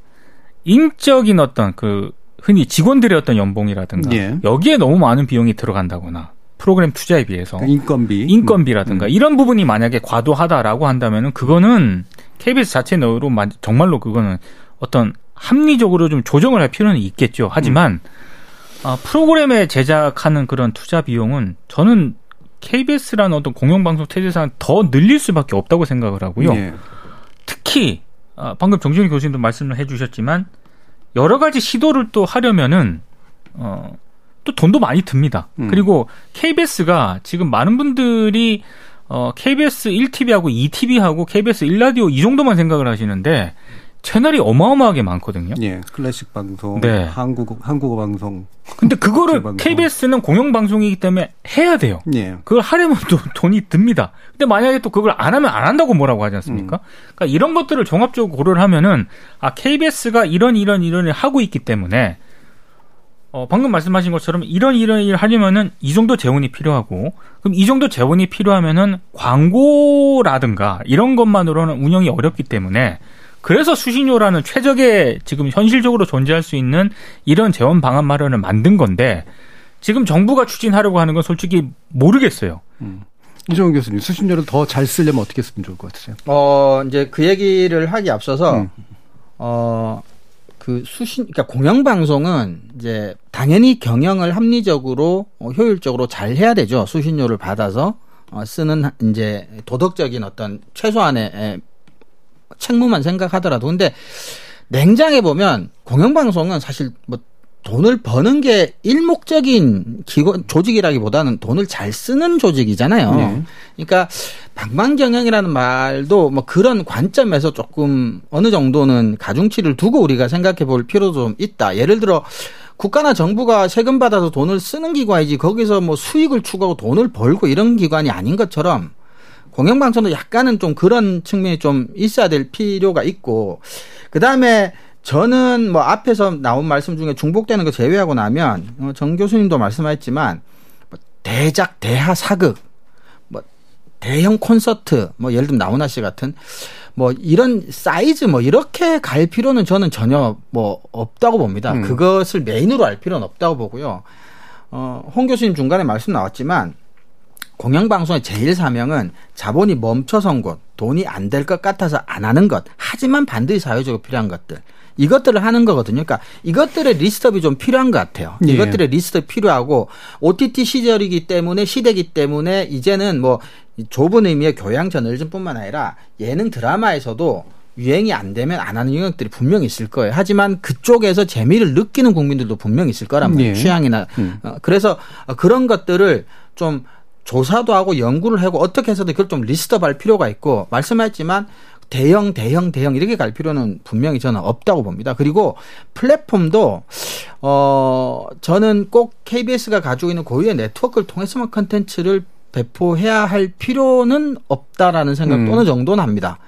인적인 어떤 그 흔히 직원들의 어떤 연봉이라든가, 예, 여기에 너무 많은 비용이 들어간다거나 프로그램 투자에 비해서 인건비라든가 이런 부분이 만약에 과도하다라고 한다면은 그거는 KBS 자체 내로 정말로 그거는 어떤 합리적으로 좀 조정을 할 필요는 있겠죠. 하지만 프로그램에 제작하는 그런 투자 비용은 저는 KBS라는 어떤 공영방송 체제상 더 늘릴 수밖에 없다고 생각을 하고요. 예. 특히 방금 정준희 교수님도 말씀을 해주셨지만 여러 가지 시도를 또 하려면은 또 돈도 많이 듭니다. 그리고 KBS가 지금 많은 분들이 KBS 1TV하고 2TV하고 KBS 1라디오 이 정도만 생각을 하시는데 채널이 어마어마하게 많거든요. 예, 클래식 방송, 네, 한국어 방송. 근데 그거를 방송. KBS는 공영방송이기 때문에 해야 돼요. 예. 그걸 하려면 또 돈이 듭니다. 근데 만약에 또 그걸 안 하면 안 한다고 뭐라고 하지 않습니까? 그러니까 이런 것들을 종합적으로 고려를 하면은, 아, KBS가 이런 일을 하고 있기 때문에, 방금 말씀하신 것처럼 이런 일을 하려면은 이 정도 재원이 필요하고, 그럼 이 정도 재원이 필요하면은 광고라든가 이런 것만으로는 운영이 어렵기 때문에, 그래서 수신료라는 최적의 지금 현실적으로 존재할 수 있는 이런 재원 방안 마련을 만든 건데 지금 정부가 추진하려고 하는 건 솔직히 모르겠어요. 이정훈 교수님, 수신료를 더 잘 쓰려면 어떻게 쓰면 좋을 것 같으세요? 이제 그 얘기를 하기 앞서서 그러니까 공영방송은 이제 당연히 경영을 합리적으로 효율적으로 잘 해야 되죠. 수신료를 받아서 쓰는 이제 도덕적인 어떤 최소한의 책무만 생각하더라도. 근데 냉장해 보면 공영방송은 사실 뭐 돈을 버는 게 일목적인 기관 조직이라기보다는 돈을 잘 쓰는 조직이잖아요. 네. 그러니까 방만경영이라는 말도 뭐 그런 관점에서 조금 어느 정도는 가중치를 두고 우리가 생각해 볼 필요도 좀 있다. 예를 들어 국가나 정부가 세금 받아서 돈을 쓰는 기관이지 거기서 뭐 수익을 추구하고 돈을 벌고 이런 기관이 아닌 것처럼 공영방송도 약간은 좀 그런 측면이 좀 있어야 될 필요가 있고, 그 다음에 저는 뭐 앞에서 나온 말씀 중에 중복되는 거 제외하고 나면, 정 교수님도 말씀하셨지만, 뭐 대작, 대하, 사극, 뭐 대형 콘서트, 뭐 예를 들면 나훈아 씨 같은, 뭐 이런 사이즈 뭐 이렇게 갈 필요는 저는 전혀 뭐 없다고 봅니다. 그것을 메인으로 할 필요는 없다고 보고요. 홍 교수님 중간에 말씀 나왔지만, 공영방송의 제일 사명은 자본이 멈춰선 곳, 돈이 안 될 것 같아서 안 하는 것, 하지만 반드시 사회적으로 필요한 것들, 이것들을 하는 거거든요. 그러니까 이것들의 리스트업이 좀 필요한 것 같아요. 예. 이것들의 리스트업이 필요하고, OTT 시대이기 때문에 이제는 뭐 좁은 의미의 교양 저널리즘뿐만 아니라 예능 드라마에서도 유행이 안 되면 안 하는 영역들이 분명히 있을 거예요. 하지만 그쪽에서 재미를 느끼는 국민들도 분명히 있을 거란 말이에요. 예. 취향이나. 그래서 그런 것들을 좀 조사도 하고 연구를 하고 어떻게 해서든 그걸 좀 리스트업할 필요가 있고, 말씀하셨지만 대형 이렇게 갈 필요는 분명히 저는 없다고 봅니다. 그리고 플랫폼도 저는 꼭 KBS가 가지고 있는 고유의 네트워크를 통해서만 컨텐츠를 배포해야 할 필요는 없다라는 생각도 어느 정도는 합니다.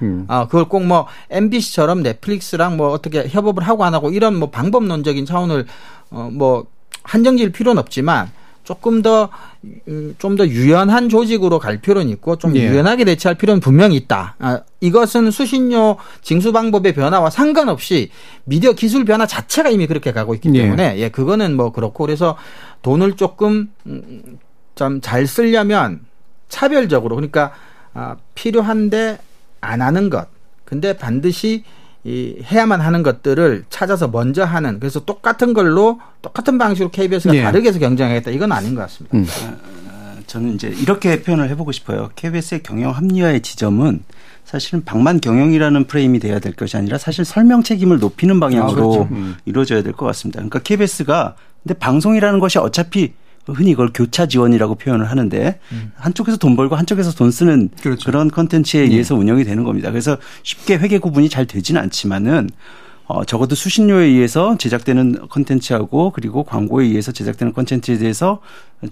그걸 꼭 뭐 MBC처럼 넷플릭스랑 뭐 어떻게 협업을 하고 안 하고 이런 뭐 방법론적인 차원을 뭐 한정질 필요는 없지만, 조금 더, 좀 더 유연한 조직으로 갈 필요는 있고, 좀, 예, 유연하게 대처할 필요는 분명히 있다. 이것은 수신료 징수 방법의 변화와 상관없이 미디어 기술 변화 자체가 이미 그렇게 가고 있기 때문에, 예, 그거는 뭐 그렇고, 그래서 돈을 조금 좀 잘 쓰려면 차별적으로, 그러니까 필요한데 안 하는 것, 근데 반드시 이 해야만 하는 것들을 찾아서 먼저 하는, 그래서 똑같은 걸로 똑같은 방식으로 KBS가 네. 다르게 해서 경쟁하겠다, 이건 아닌 것 같습니다. 저는 이제 이렇게 표현을 해보고 싶어요. KBS의 경영 합리화의 지점은 사실은 방만 경영이라는 프레임이 돼야 될 것이 아니라 사실 설명 책임을 높이는 방향으로 그렇죠. 이루어져야 될 것 같습니다. 그러니까 KBS가 근데 방송이라는 것이 어차피 흔히 이걸 교차 지원이라고 표현을 하는데 한쪽에서 돈 벌고 한쪽에서 돈 쓰는 그렇죠. 그런 콘텐츠에 의해서 운영이 되는 겁니다. 그래서 쉽게 회계 구분이 잘 되지는 않지만은 적어도 수신료에 의해서 제작되는 콘텐츠하고 그리고 광고에 의해서 제작되는 콘텐츠에 대해서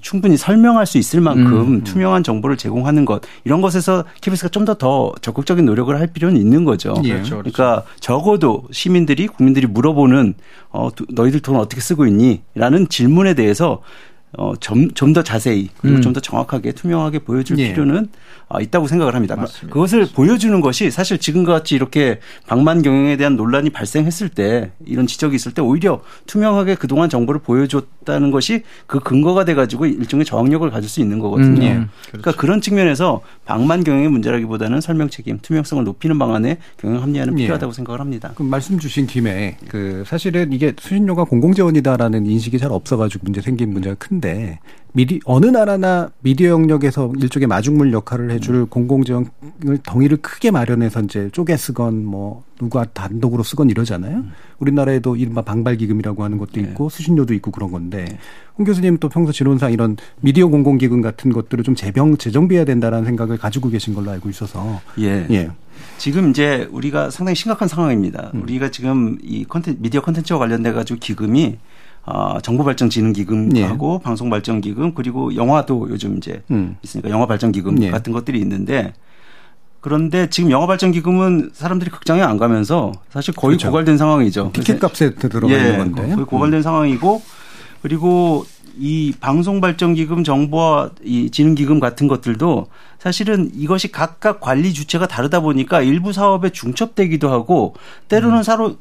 충분히 설명할 수 있을 만큼 투명한 정보를 제공하는 것, 이런 것에서 KBS가 좀 더 적극적인 노력을 할 필요는 있는 거죠. 예. 그렇죠, 그렇죠. 그러니까 적어도 시민들이, 국민들이 물어보는 너희들 돈 어떻게 쓰고 있니? 라는 질문에 대해서 좀 더 자세히 그리고 좀 더 정확하게 투명하게 보여줄 필요는 있다고 생각을 합니다. 맞습니다. 그것을 맞습니다. 보여주는 것이 사실 지금과 같이 이렇게 방만 경영에 대한 논란이 발생했을 때, 이런 지적이 있을 때 오히려 투명하게 그동안 정보를 보여줬다는 것이 그 근거가 돼가지고 일종의 저항력을 가질 수 있는 거거든요. 예. 그렇죠. 그러니까 그런 측면에서 방만 경영의 문제라기보다는 설명 책임, 투명성을 높이는 방안에 경영 합리화는 필요하다고 생각을 합니다. 그럼 말씀 주신 김에 그 사실은 이게 수신료가 공공재원이다라는 인식이 잘 없어가지고 문제가 큰. 데 미리 어느 나라나 미디어 영역에서 일종의 마중물 역할을 해줄 공공재원을 덩이를 크게 마련해서 이제 쪼개 쓰건 뭐 누가 단독으로 쓰건 이러잖아요. 우리나라에도 이른바 방발기금이라고 하는 것도 있고 수신료도 있고 그런 건데 홍 교수님 또 평소 지론상 이런 미디어 공공기금 같은 것들을 좀 재정비해야 된다라는 생각을 가지고 계신 걸로 알고 있어서 예. 지금 이제 우리가 상당히 심각한 상황입니다. 우리가 지금 이 미디어 콘텐츠와 관련돼 가지고 기금이 정보발전진흥기금하고 방송발전기금, 그리고 영화도 요즘 이제 있으니까 영화발전기금 같은 것들이 있는데, 그런데 지금 영화발전기금은 사람들이 극장에 안 가면서 사실 거의 그렇죠. 고갈된 상황이죠. 티켓값에 들어가 있는 건데. 거의 고갈된 상황이고, 그리고 이 방송발전기금, 정보와 이 진흥기금 같은 것들도 사실은 이것이 각각 관리 주체가 다르다 보니까 일부 사업에 중첩되기도 하고, 때로는 서로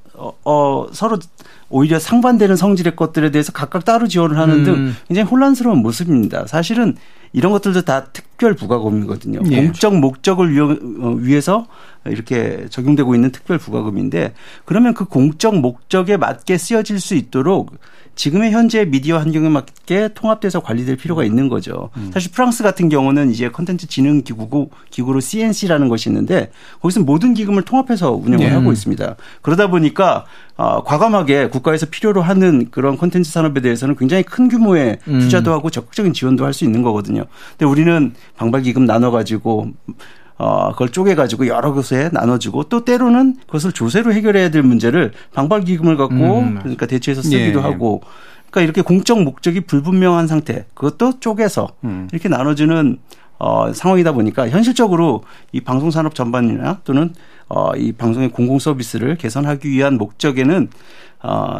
오히려 상반되는 성질의 것들에 대해서 각각 따로 지원을 하는 등 굉장히 혼란스러운 모습입니다. 사실은 이런 것들도 다 특별 부과금이거든요. 공적 목적을 위해서 이렇게 적용되고 있는 특별 부과금인데, 그러면 그 공적 목적에 맞게 쓰여질 수 있도록 지금의 현재 미디어 환경에 맞게 통합돼서 관리될 필요가 있는 거죠. 사실 프랑스 같은 경우는 이제 콘텐츠 진흥 기구로 CNC라는 것이 있는데, 거기서 모든 기금을 통합해서 운영을 하고 있습니다. 그러다 보니까 과감하게 국가에서 필요로 하는 그런 콘텐츠 산업에 대해서는 굉장히 큰 규모의 투자도 하고 적극적인 지원도 할 수 있는 거거든요. 근데 우리는 방발기금 나눠가지고 그걸 쪼개가지고 여러 곳에 나눠주고, 또 때로는 그것을 조세로 해결해야 될 문제를 방발기금을 갖고 그러니까 대체해서 쓰기도 하고, 그러니까 이렇게 공적 목적이 불분명한 상태, 그것도 쪼개서 이렇게 나눠주는 상황이다 보니까 현실적으로 이 방송산업 전반이나 또는 이 방송의 공공서비스를 개선하기 위한 목적에는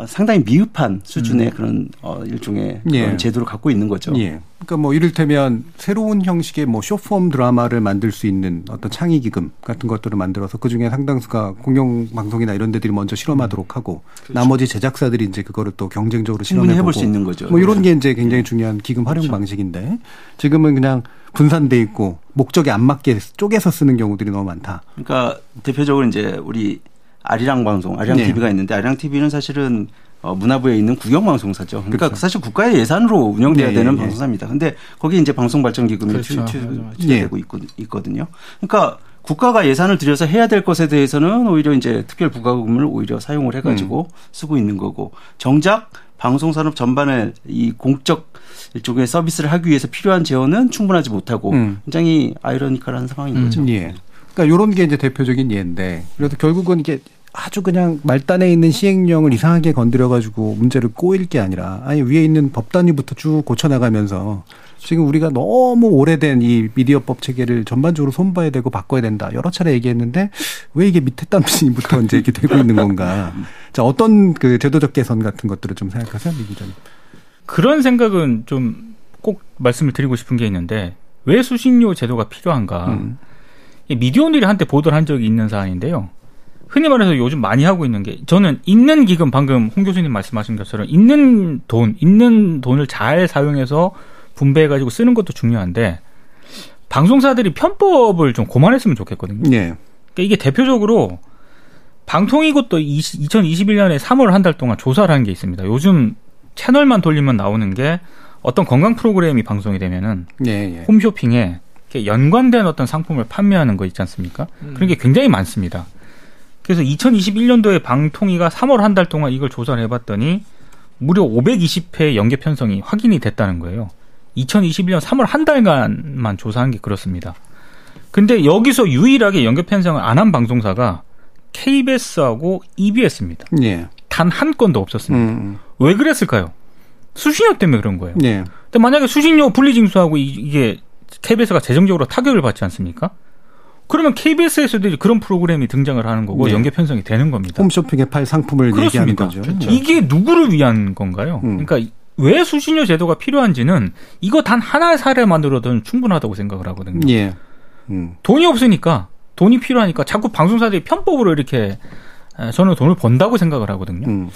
상당히 미흡한 수준의 그런 일종의 그런 제도를 갖고 있는 거죠. 그러니까 뭐 이를테면 새로운 형식의 뭐 쇼폼 드라마를 만들 수 있는 어떤 창의 기금 같은 것들을 만들어서 그중에 상당수가 공영방송이나 이런 데들이 먼저 실험하도록 하고, 그렇죠. 나머지 제작사들이 이제 그거를 또 경쟁적으로 실험해 해볼 수 있는 거죠. 뭐 이런 게 이제 굉장히 중요한 기금 활용 방식인데, 지금은 그냥 분산돼 있고 목적에 안 맞게 쪼개서 쓰는 경우들이 너무 많다. 그러니까 대표적으로 이제 우리 아리랑 방송, 아리랑 TV가 있는데, 아리랑 TV는 사실은 문화부에 있는 국영방송사죠. 그러니까 그렇죠. 사실 국가의 예산으로 운영돼야 되는 방송사입니다. 그런데 거기에 이제 방송발전기금이 투입되고 있거든요. 그러니까 국가가 예산을 들여서 해야 될 것에 대해서는 오히려 이제 특별 부과금을 오히려 사용을 해가지고 쓰고 있는 거고, 정작 방송산업 전반에 이 공적 일종의 서비스를 하기 위해서 필요한 재원은 충분하지 못하고 굉장히 아이러니컬한 상황인 거죠. 그러니까 이런 게 이제 대표적인 예인데, 그래서 결국은 이게 아주 그냥 말단에 있는 시행령을 이상하게 건드려가지고 문제를 꼬일 게 아니라, 아니 위에 있는 법 단위부터 쭉 고쳐나가면서 지금 우리가 너무 오래된 이 미디어법 체계를 전반적으로 손봐야 되고 바꿔야 된다. 여러 차례 얘기했는데 왜 이게 밑에 땀신부터 이제 이렇게 되고 있는 건가? 자, 어떤 그 제도적 개선 같은 것들을 좀 생각하세요, 민 기자님? 그런 생각은 좀 꼭 말씀을 드리고 싶은 게 있는데, 왜 수신료 제도가 필요한가? 미디어오늘이 한때 보도를 한 적이 있는 사안인데요. 흔히 말해서 요즘 많이 하고 있는 게, 저는 있는 기금, 방금 홍 교수님 말씀하신 것처럼 있는 돈을 잘 사용해서 분배해가지고 쓰는 것도 중요한데, 방송사들이 편법을 좀 고만했으면 좋겠거든요. 그러니까 이게 대표적으로 방통위고 또 2021년에 3월 한 달 동안 조사를 한 게 있습니다. 요즘 채널만 돌리면 나오는 게 어떤 건강 프로그램이 방송이 되면은 예, 예. 홈쇼핑에 이렇게 연관된 어떤 상품을 판매하는 거 있지 않습니까? 그런 게 굉장히 많습니다. 그래서 2021년도에 방통위가 3월 한 달 동안 이걸 조사를 해봤더니 무려 520회의 연계 편성이 확인이 됐다는 거예요. 2021년 3월 한 달간만 조사한 게 그렇습니다. 근데 여기서 유일하게 연계 편성을 안 한 방송사가 KBS하고 EBS입니다. 예. 단 한 건도 없었습니다. 왜 그랬을까요? 수신료 때문에 그런 거예요. 예. 근데 만약에 수신료 분리징수하고 이게 KBS가 재정적으로 타격을 받지 않습니까? 그러면 KBS에서도 이제 그런 프로그램이 등장을 하는 거고 네. 연계 편성이 되는 겁니다. 홈쇼핑에 팔 상품을 그렇습니다. 얘기하는 거죠. 그렇죠. 이게 누구를 위한 건가요? 그러니까 왜 수신료 제도가 필요한지는 이거 단 하나의 사례만으로도 충분하다고 생각을 하거든요. 예. 돈이 없으니까 돈이 필요하니까 자꾸 방송사들이 편법으로 이렇게 저는 돈을 번다고 생각을 하거든요.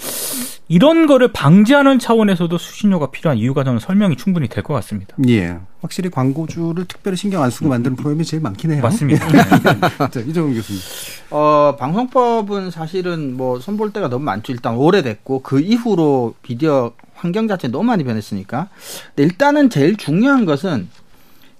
이런 거를 방지하는 차원에서도 수신료가 필요한 이유가 저는 설명이 충분히 될 것 같습니다. 예, 확실히 광고주를 특별히 신경 안 쓰고 만드는 프로그램이 제일 많긴 해요. 맞습니다. 자, 이정훈 교수님. 방송법은 사실은 뭐 손볼 때가 너무 많죠. 일단 오래됐고 그 이후로 비디오 환경 자체 너무 많이 변했으니까. 근데 일단은 제일 중요한 것은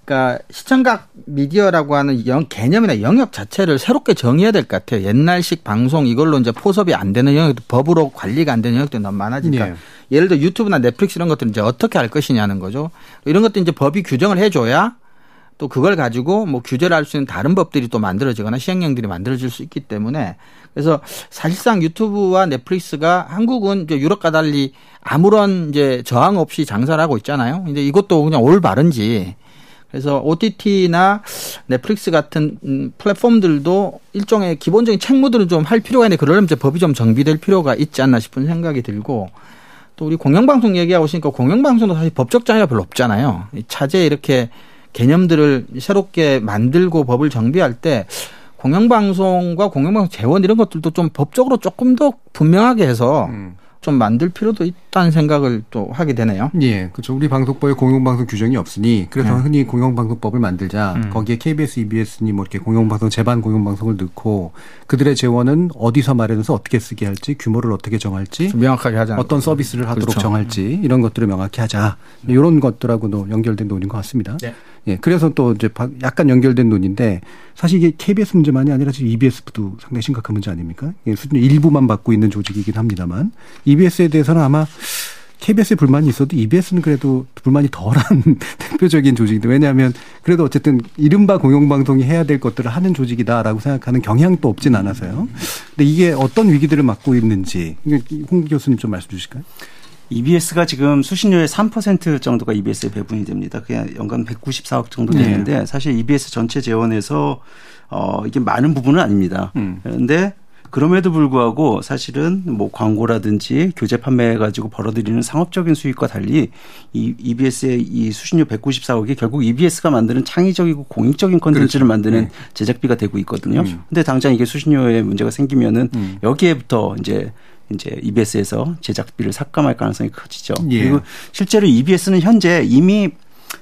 그러니까 시청각 미디어라고 하는 개념이나 영역 자체를 새롭게 정의해야 될 것 같아요. 옛날식 방송 이걸로 이제 포섭이 안 되는 영역도 법으로 관리가 안 되는 영역도 너무 많아지니까 네. 예를 들어 유튜브나 넷플릭스 이런 것들은 이제 어떻게 할 것이냐는 거죠. 이런 것도 이제 법이 규정을 해줘야 또 그걸 가지고 뭐 규제를 할 수 있는 다른 법들이 또 만들어지거나 시행령들이 만들어질 수 있기 때문에 그래서 사실상 유튜브와 넷플릭스가 한국은 이제 유럽과 달리 아무런 이제 저항 없이 장사를 하고 있잖아요. 이제 이것도 그냥 올바른지. 그래서 OTT나 넷플릭스 같은 플랫폼들도 일종의 기본적인 책무들은 좀 할 필요가 있는데 그러려면 이제 법이 좀 정비될 필요가 있지 않나 싶은 생각이 들고 또 우리 공영방송 얘기하고 있으니까 공영방송도 사실 법적 장애가 별로 없잖아요. 차제 이렇게 개념들을 새롭게 만들고 법을 정비할 때 공영방송과 공영방송 재원 이런 것들도 좀 법적으로 조금 더 분명하게 해서 좀 만들 필요도 있다는 생각을 또 하게 되네요. 예, 그렇죠. 우리 방송법에 공영방송 규정이 없으니 그래서 흔히 공영방송법을 만들자. 거기에 KBS, EBS니 뭐 이렇게 공영방송, 제반 공영방송을 넣고 그들의 재원은 어디서 마련해서 어떻게 쓰게 할지, 규모를 어떻게 정할지, 명확하게 하자. 어떤 서비스를 하도록 그렇죠. 정할지 이런 것들을 명확히 하자. 이런 것들하고도 연결된 논인 것 같습니다. 네. 예, 그래서 또 이제 약간 연결된 논인데 사실 이게 KBS 문제만이 아니라 지금 EBS도 상당히 심각한 문제 아닙니까? 예, 수준 일부만 받고 있는 조직이긴 합니다만. EBS에 대해서는 아마 KBS에 불만이 있어도 EBS는 그래도 불만이 덜한 대표적인 조직인데 왜냐하면 그래도 어쨌든 이른바 공영방송이 해야 될 것들을 하는 조직이다라고 생각하는 경향도 없진 않아서요. 근데 이게 어떤 위기들을 맞고 있는지 홍 교수님 좀 말씀 주실까요? EBS가 지금 수신료의 3% 정도가 EBS에 배분이 됩니다. 그게 연간 194억 정도 되는데 네. 사실 EBS 전체 재원에서 이게 많은 부분은 아닙니다. 그런데 그럼에도 불구하고 사실은 뭐 광고라든지 교재 판매해 가지고 벌어들이는 상업적인 수익과 달리 이 EBS의 이 수신료 194억이 결국 EBS가 만드는 창의적이고 공익적인 콘텐츠를 그렇죠. 만드는 네. 제작비가 되고 있거든요. 근데 당장 이게 수신료의 문제가 생기면은 여기에부터 이제 EBS에서 제작비를 삭감할 가능성이 커지죠. 예. 그리고 실제로 EBS는 현재 이미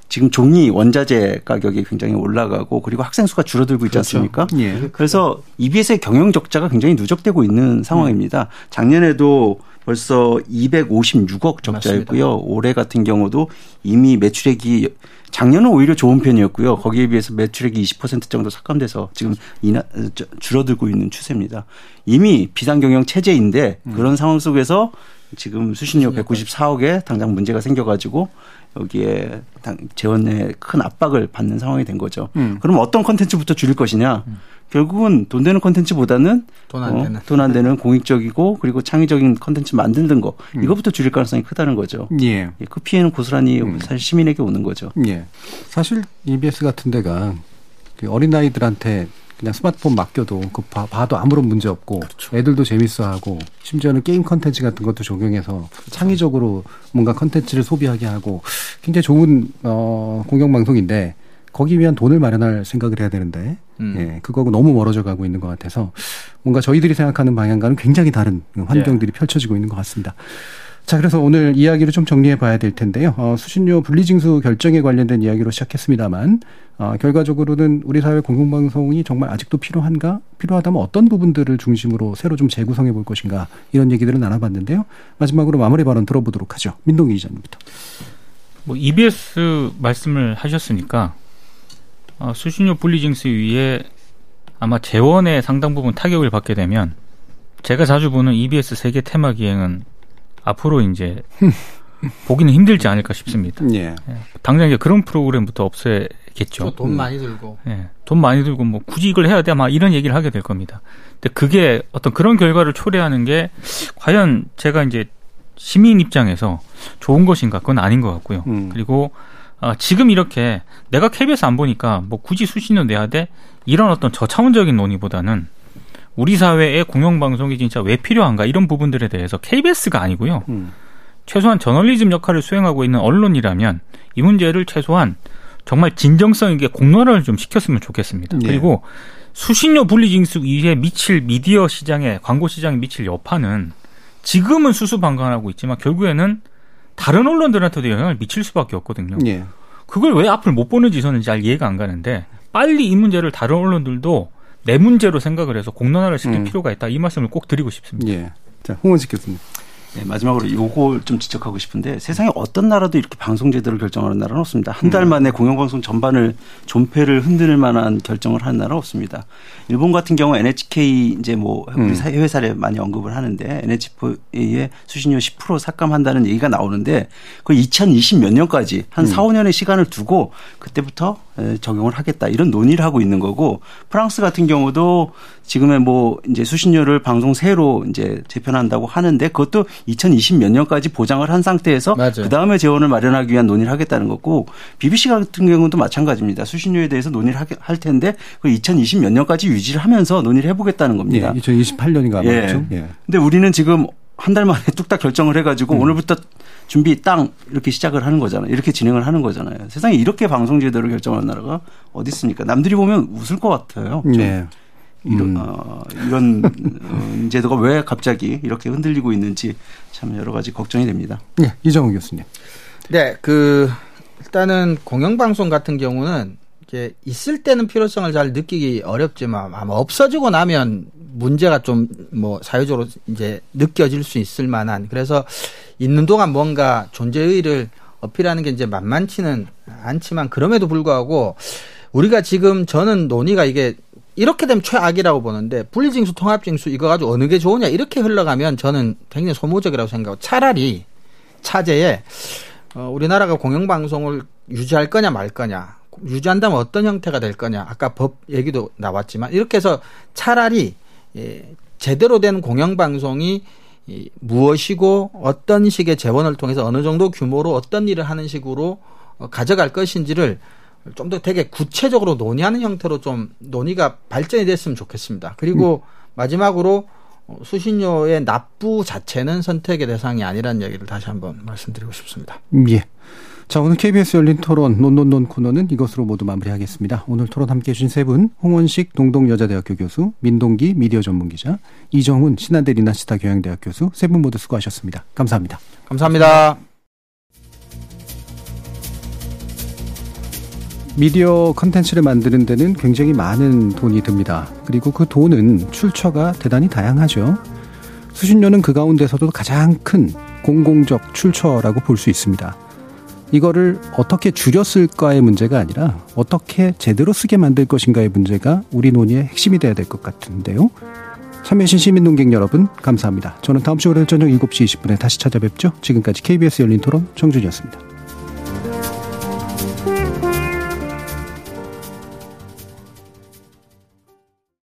지금 종이 원자재 가격이 굉장히 올라가고 그리고 학생 수가 줄어들고 있지 않습니까? 그렇죠. 예. 그래서 EBS의 경영 적자가 굉장히 누적되고 있는 상황입니다. 작년에도 벌써 256억 적자였고요. 맞습니다. 올해 같은 경우도 이미 매출액이 작년은 오히려 좋은 편이었고요. 거기에 비해서 매출액이 20% 정도 삭감돼서 지금 줄어들고 있는 추세입니다. 이미 비상경영 체제인데 그런 상황 속에서 지금 수신료 194억에 당장 문제가 생겨가지고 여기에 재원에 큰 압박을 받는 상황이 된 거죠. 그럼 어떤 콘텐츠부터 줄일 것이냐. 결국은 돈 되는 콘텐츠보다는 돈 안 되는 공익적이고 그리고 창의적인 콘텐츠 만드는 거. 이것부터 줄일 가능성이 크다는 거죠. 예. 그 피해는 고스란히 사실 시민에게 오는 거죠. 예. 사실 EBS 같은 데가 어린아이들한테 그냥 스마트폰 맡겨도 봐도 아무런 문제 없고 그렇죠. 애들도 재밌어하고 심지어는 게임 컨텐츠 같은 것도 적용해서 그렇죠. 창의적으로 뭔가 컨텐츠를 소비하게 하고 굉장히 좋은 공영방송인데 거기 위한 돈을 마련할 생각을 해야 되는데 예, 그거하고 너무 멀어져 가고 있는 것 같아서 뭔가 저희들이 생각하는 방향과는 굉장히 다른 환경들이 펼쳐지고 있는 것 같습니다. 자, 그래서 오늘 이야기를 좀 정리해 봐야 될 텐데요. 수신료 분리징수 결정에 관련된 이야기로 시작했습니다만 결과적으로는 우리 사회 공공방송이 정말 아직도 필요한가? 필요하다면 어떤 부분들을 중심으로 새로 좀 재구성해 볼 것인가? 이런 얘기들을 나눠봤는데요. 마지막으로 마무리 발언 들어보도록 하죠. 민동기 기자님부터. 뭐 EBS 말씀을 하셨으니까 수신료 분리징수 위에 아마 재원의 상당 부분 타격을 받게 되면 제가 자주 보는 EBS 세계 테마 기행은 앞으로 이제 보기는 힘들지 않을까 싶습니다. 예. 당장 이제 그런 프로그램부터 없애겠죠. 돈 많이 들고. 예. 돈 많이 들고 뭐 굳이 이걸 해야 돼? 아마 이런 얘기를 하게 될 겁니다. 근데 그게 어떤 그런 결과를 초래하는 게 과연 제가 이제 시민 입장에서 좋은 것인가? 그건 아닌 것 같고요. 그리고 지금 이렇게 내가 KBS 안 보니까 뭐 굳이 수신료 내야 돼? 이런 어떤 저차원적인 논의보다는 우리 사회의 공영방송이 진짜 왜 필요한가 이런 부분들에 대해서 KBS가 아니고요. 최소한 저널리즘 역할을 수행하고 있는 언론이라면 이 문제를 최소한 정말 진정성 있게 공론화를 좀 시켰으면 좋겠습니다. 예. 그리고 수신료 분리징수 이외에 미칠 미디어 시장에 광고 시장에 미칠 여파는 지금은 수수방관하고 있지만 결국에는 다른 언론들한테도 영향을 미칠 수밖에 없거든요. 예. 그걸 왜 앞을 못 보는지 저는 잘 이해가 안 가는데 빨리 이 문제를 다른 언론들도 내 문제로 생각을 해서 공론화를 시킬 필요가 있다. 이 말씀을 꼭 드리고 싶습니다. 예. 자, 홍원식 교수님. 네, 마지막으로 요걸 좀 지적하고 싶은데 세상에 어떤 나라도 이렇게 방송 제도를 결정하는 나라는 없습니다. 한 달 만에 공영방송 전반을 존폐를 흔들 만한 결정을 하는 나라는 없습니다. 일본 같은 경우 NHK 이제 뭐 해외 사례 많이 언급을 하는데 NHK의 수신료 10% 삭감한다는 얘기가 나오는데 그 2020 몇 년까지 한 4, 5년의 시간을 두고 그때부터 적용을 하겠다 이런 논의를 하고 있는 거고 프랑스 같은 경우도 지금의 뭐 이제 수신료를 방송세로 이제 재편한다고 하는데 그것도 2020 몇 년까지 보장을 한 상태에서 그 다음에 재원을 마련하기 위한 논의를 하겠다는 거고 BBC 같은 경우도 마찬가지입니다. 수신료에 대해서 논의를 할 텐데 그 2020 몇 년까지 유지를 하면서 논의를 해보겠다는 겁니다. 예, 2028년인가 아마 그렇죠. 예. 근데 우리는 지금 한 달 만에 뚝딱 결정을 해가지고 오늘부터 준비 땅 이렇게 시작을 하는 거잖아요. 이렇게 진행을 하는 거잖아요. 세상에 이렇게 방송 제도를 결정하는 나라가 어디 있습니까? 남들이 보면 웃을 것 같아요. 네. 이런 제도가 왜 갑자기 이렇게 흔들리고 있는지 참 여러 가지 걱정이 됩니다. 네, 이정훈 교수님. 네, 일단은 공영방송 같은 경우는 이게 있을 때는 필요성을 잘 느끼기 어렵지만 아마 없어지고 나면 문제가 좀 뭐 사회적으로 이제 느껴질 수 있을 만한 그래서 있는 동안 뭔가 존재의를 어필하는 게 이제 만만치는 않지만 그럼에도 불구하고 우리가 지금 저는 논의가 이게 이렇게 되면 최악이라고 보는데 분리징수 통합징수 이거 가지고 어느 게 좋으냐 이렇게 흘러가면 저는 굉장히 소모적이라고 생각하고 차라리 차제에 우리나라가 공영방송을 유지할 거냐 말 거냐 유지한다면 어떤 형태가 될 거냐 아까 법 얘기도 나왔지만 이렇게 해서 차라리 제대로 된 공영방송이 무엇이고 어떤 식의 재원을 통해서 어느 정도 규모로 어떤 일을 하는 식으로 가져갈 것인지를 좀 더 되게 구체적으로 논의하는 형태로 좀 논의가 발전이 됐으면 좋겠습니다. 그리고 마지막으로 수신료의 납부 자체는 선택의 대상이 아니라는 얘기를 다시 한번 말씀드리고 싶습니다. 예. 자, 오늘 KBS 열린 토론 논논논 코너는 이것으로 모두 마무리하겠습니다. 오늘 토론 함께해 주신 세 분 홍원식 동덕여자대학교 교수, 민동기 미디어 전문기자, 이정훈 신한대 리나시타 경영대학 교수 세 분 모두 수고하셨습니다. 감사합니다. 감사합니다. 미디어 컨텐츠를 만드는 데는 굉장히 많은 돈이 듭니다. 그리고 그 돈은 출처가 대단히 다양하죠. 수신료는 그 가운데서도 가장 큰 공공적 출처라고 볼 수 있습니다. 이거를 어떻게 줄였을까의 문제가 아니라 어떻게 제대로 쓰게 만들 것인가의 문제가 우리 논의의 핵심이 돼야 될 것 같은데요. 참여해주신 시민논객 여러분 감사합니다. 저는 다음 주 월요일 저녁 7시 20분에 다시 찾아뵙죠. 지금까지 KBS 열린 토론 정준희였습니다.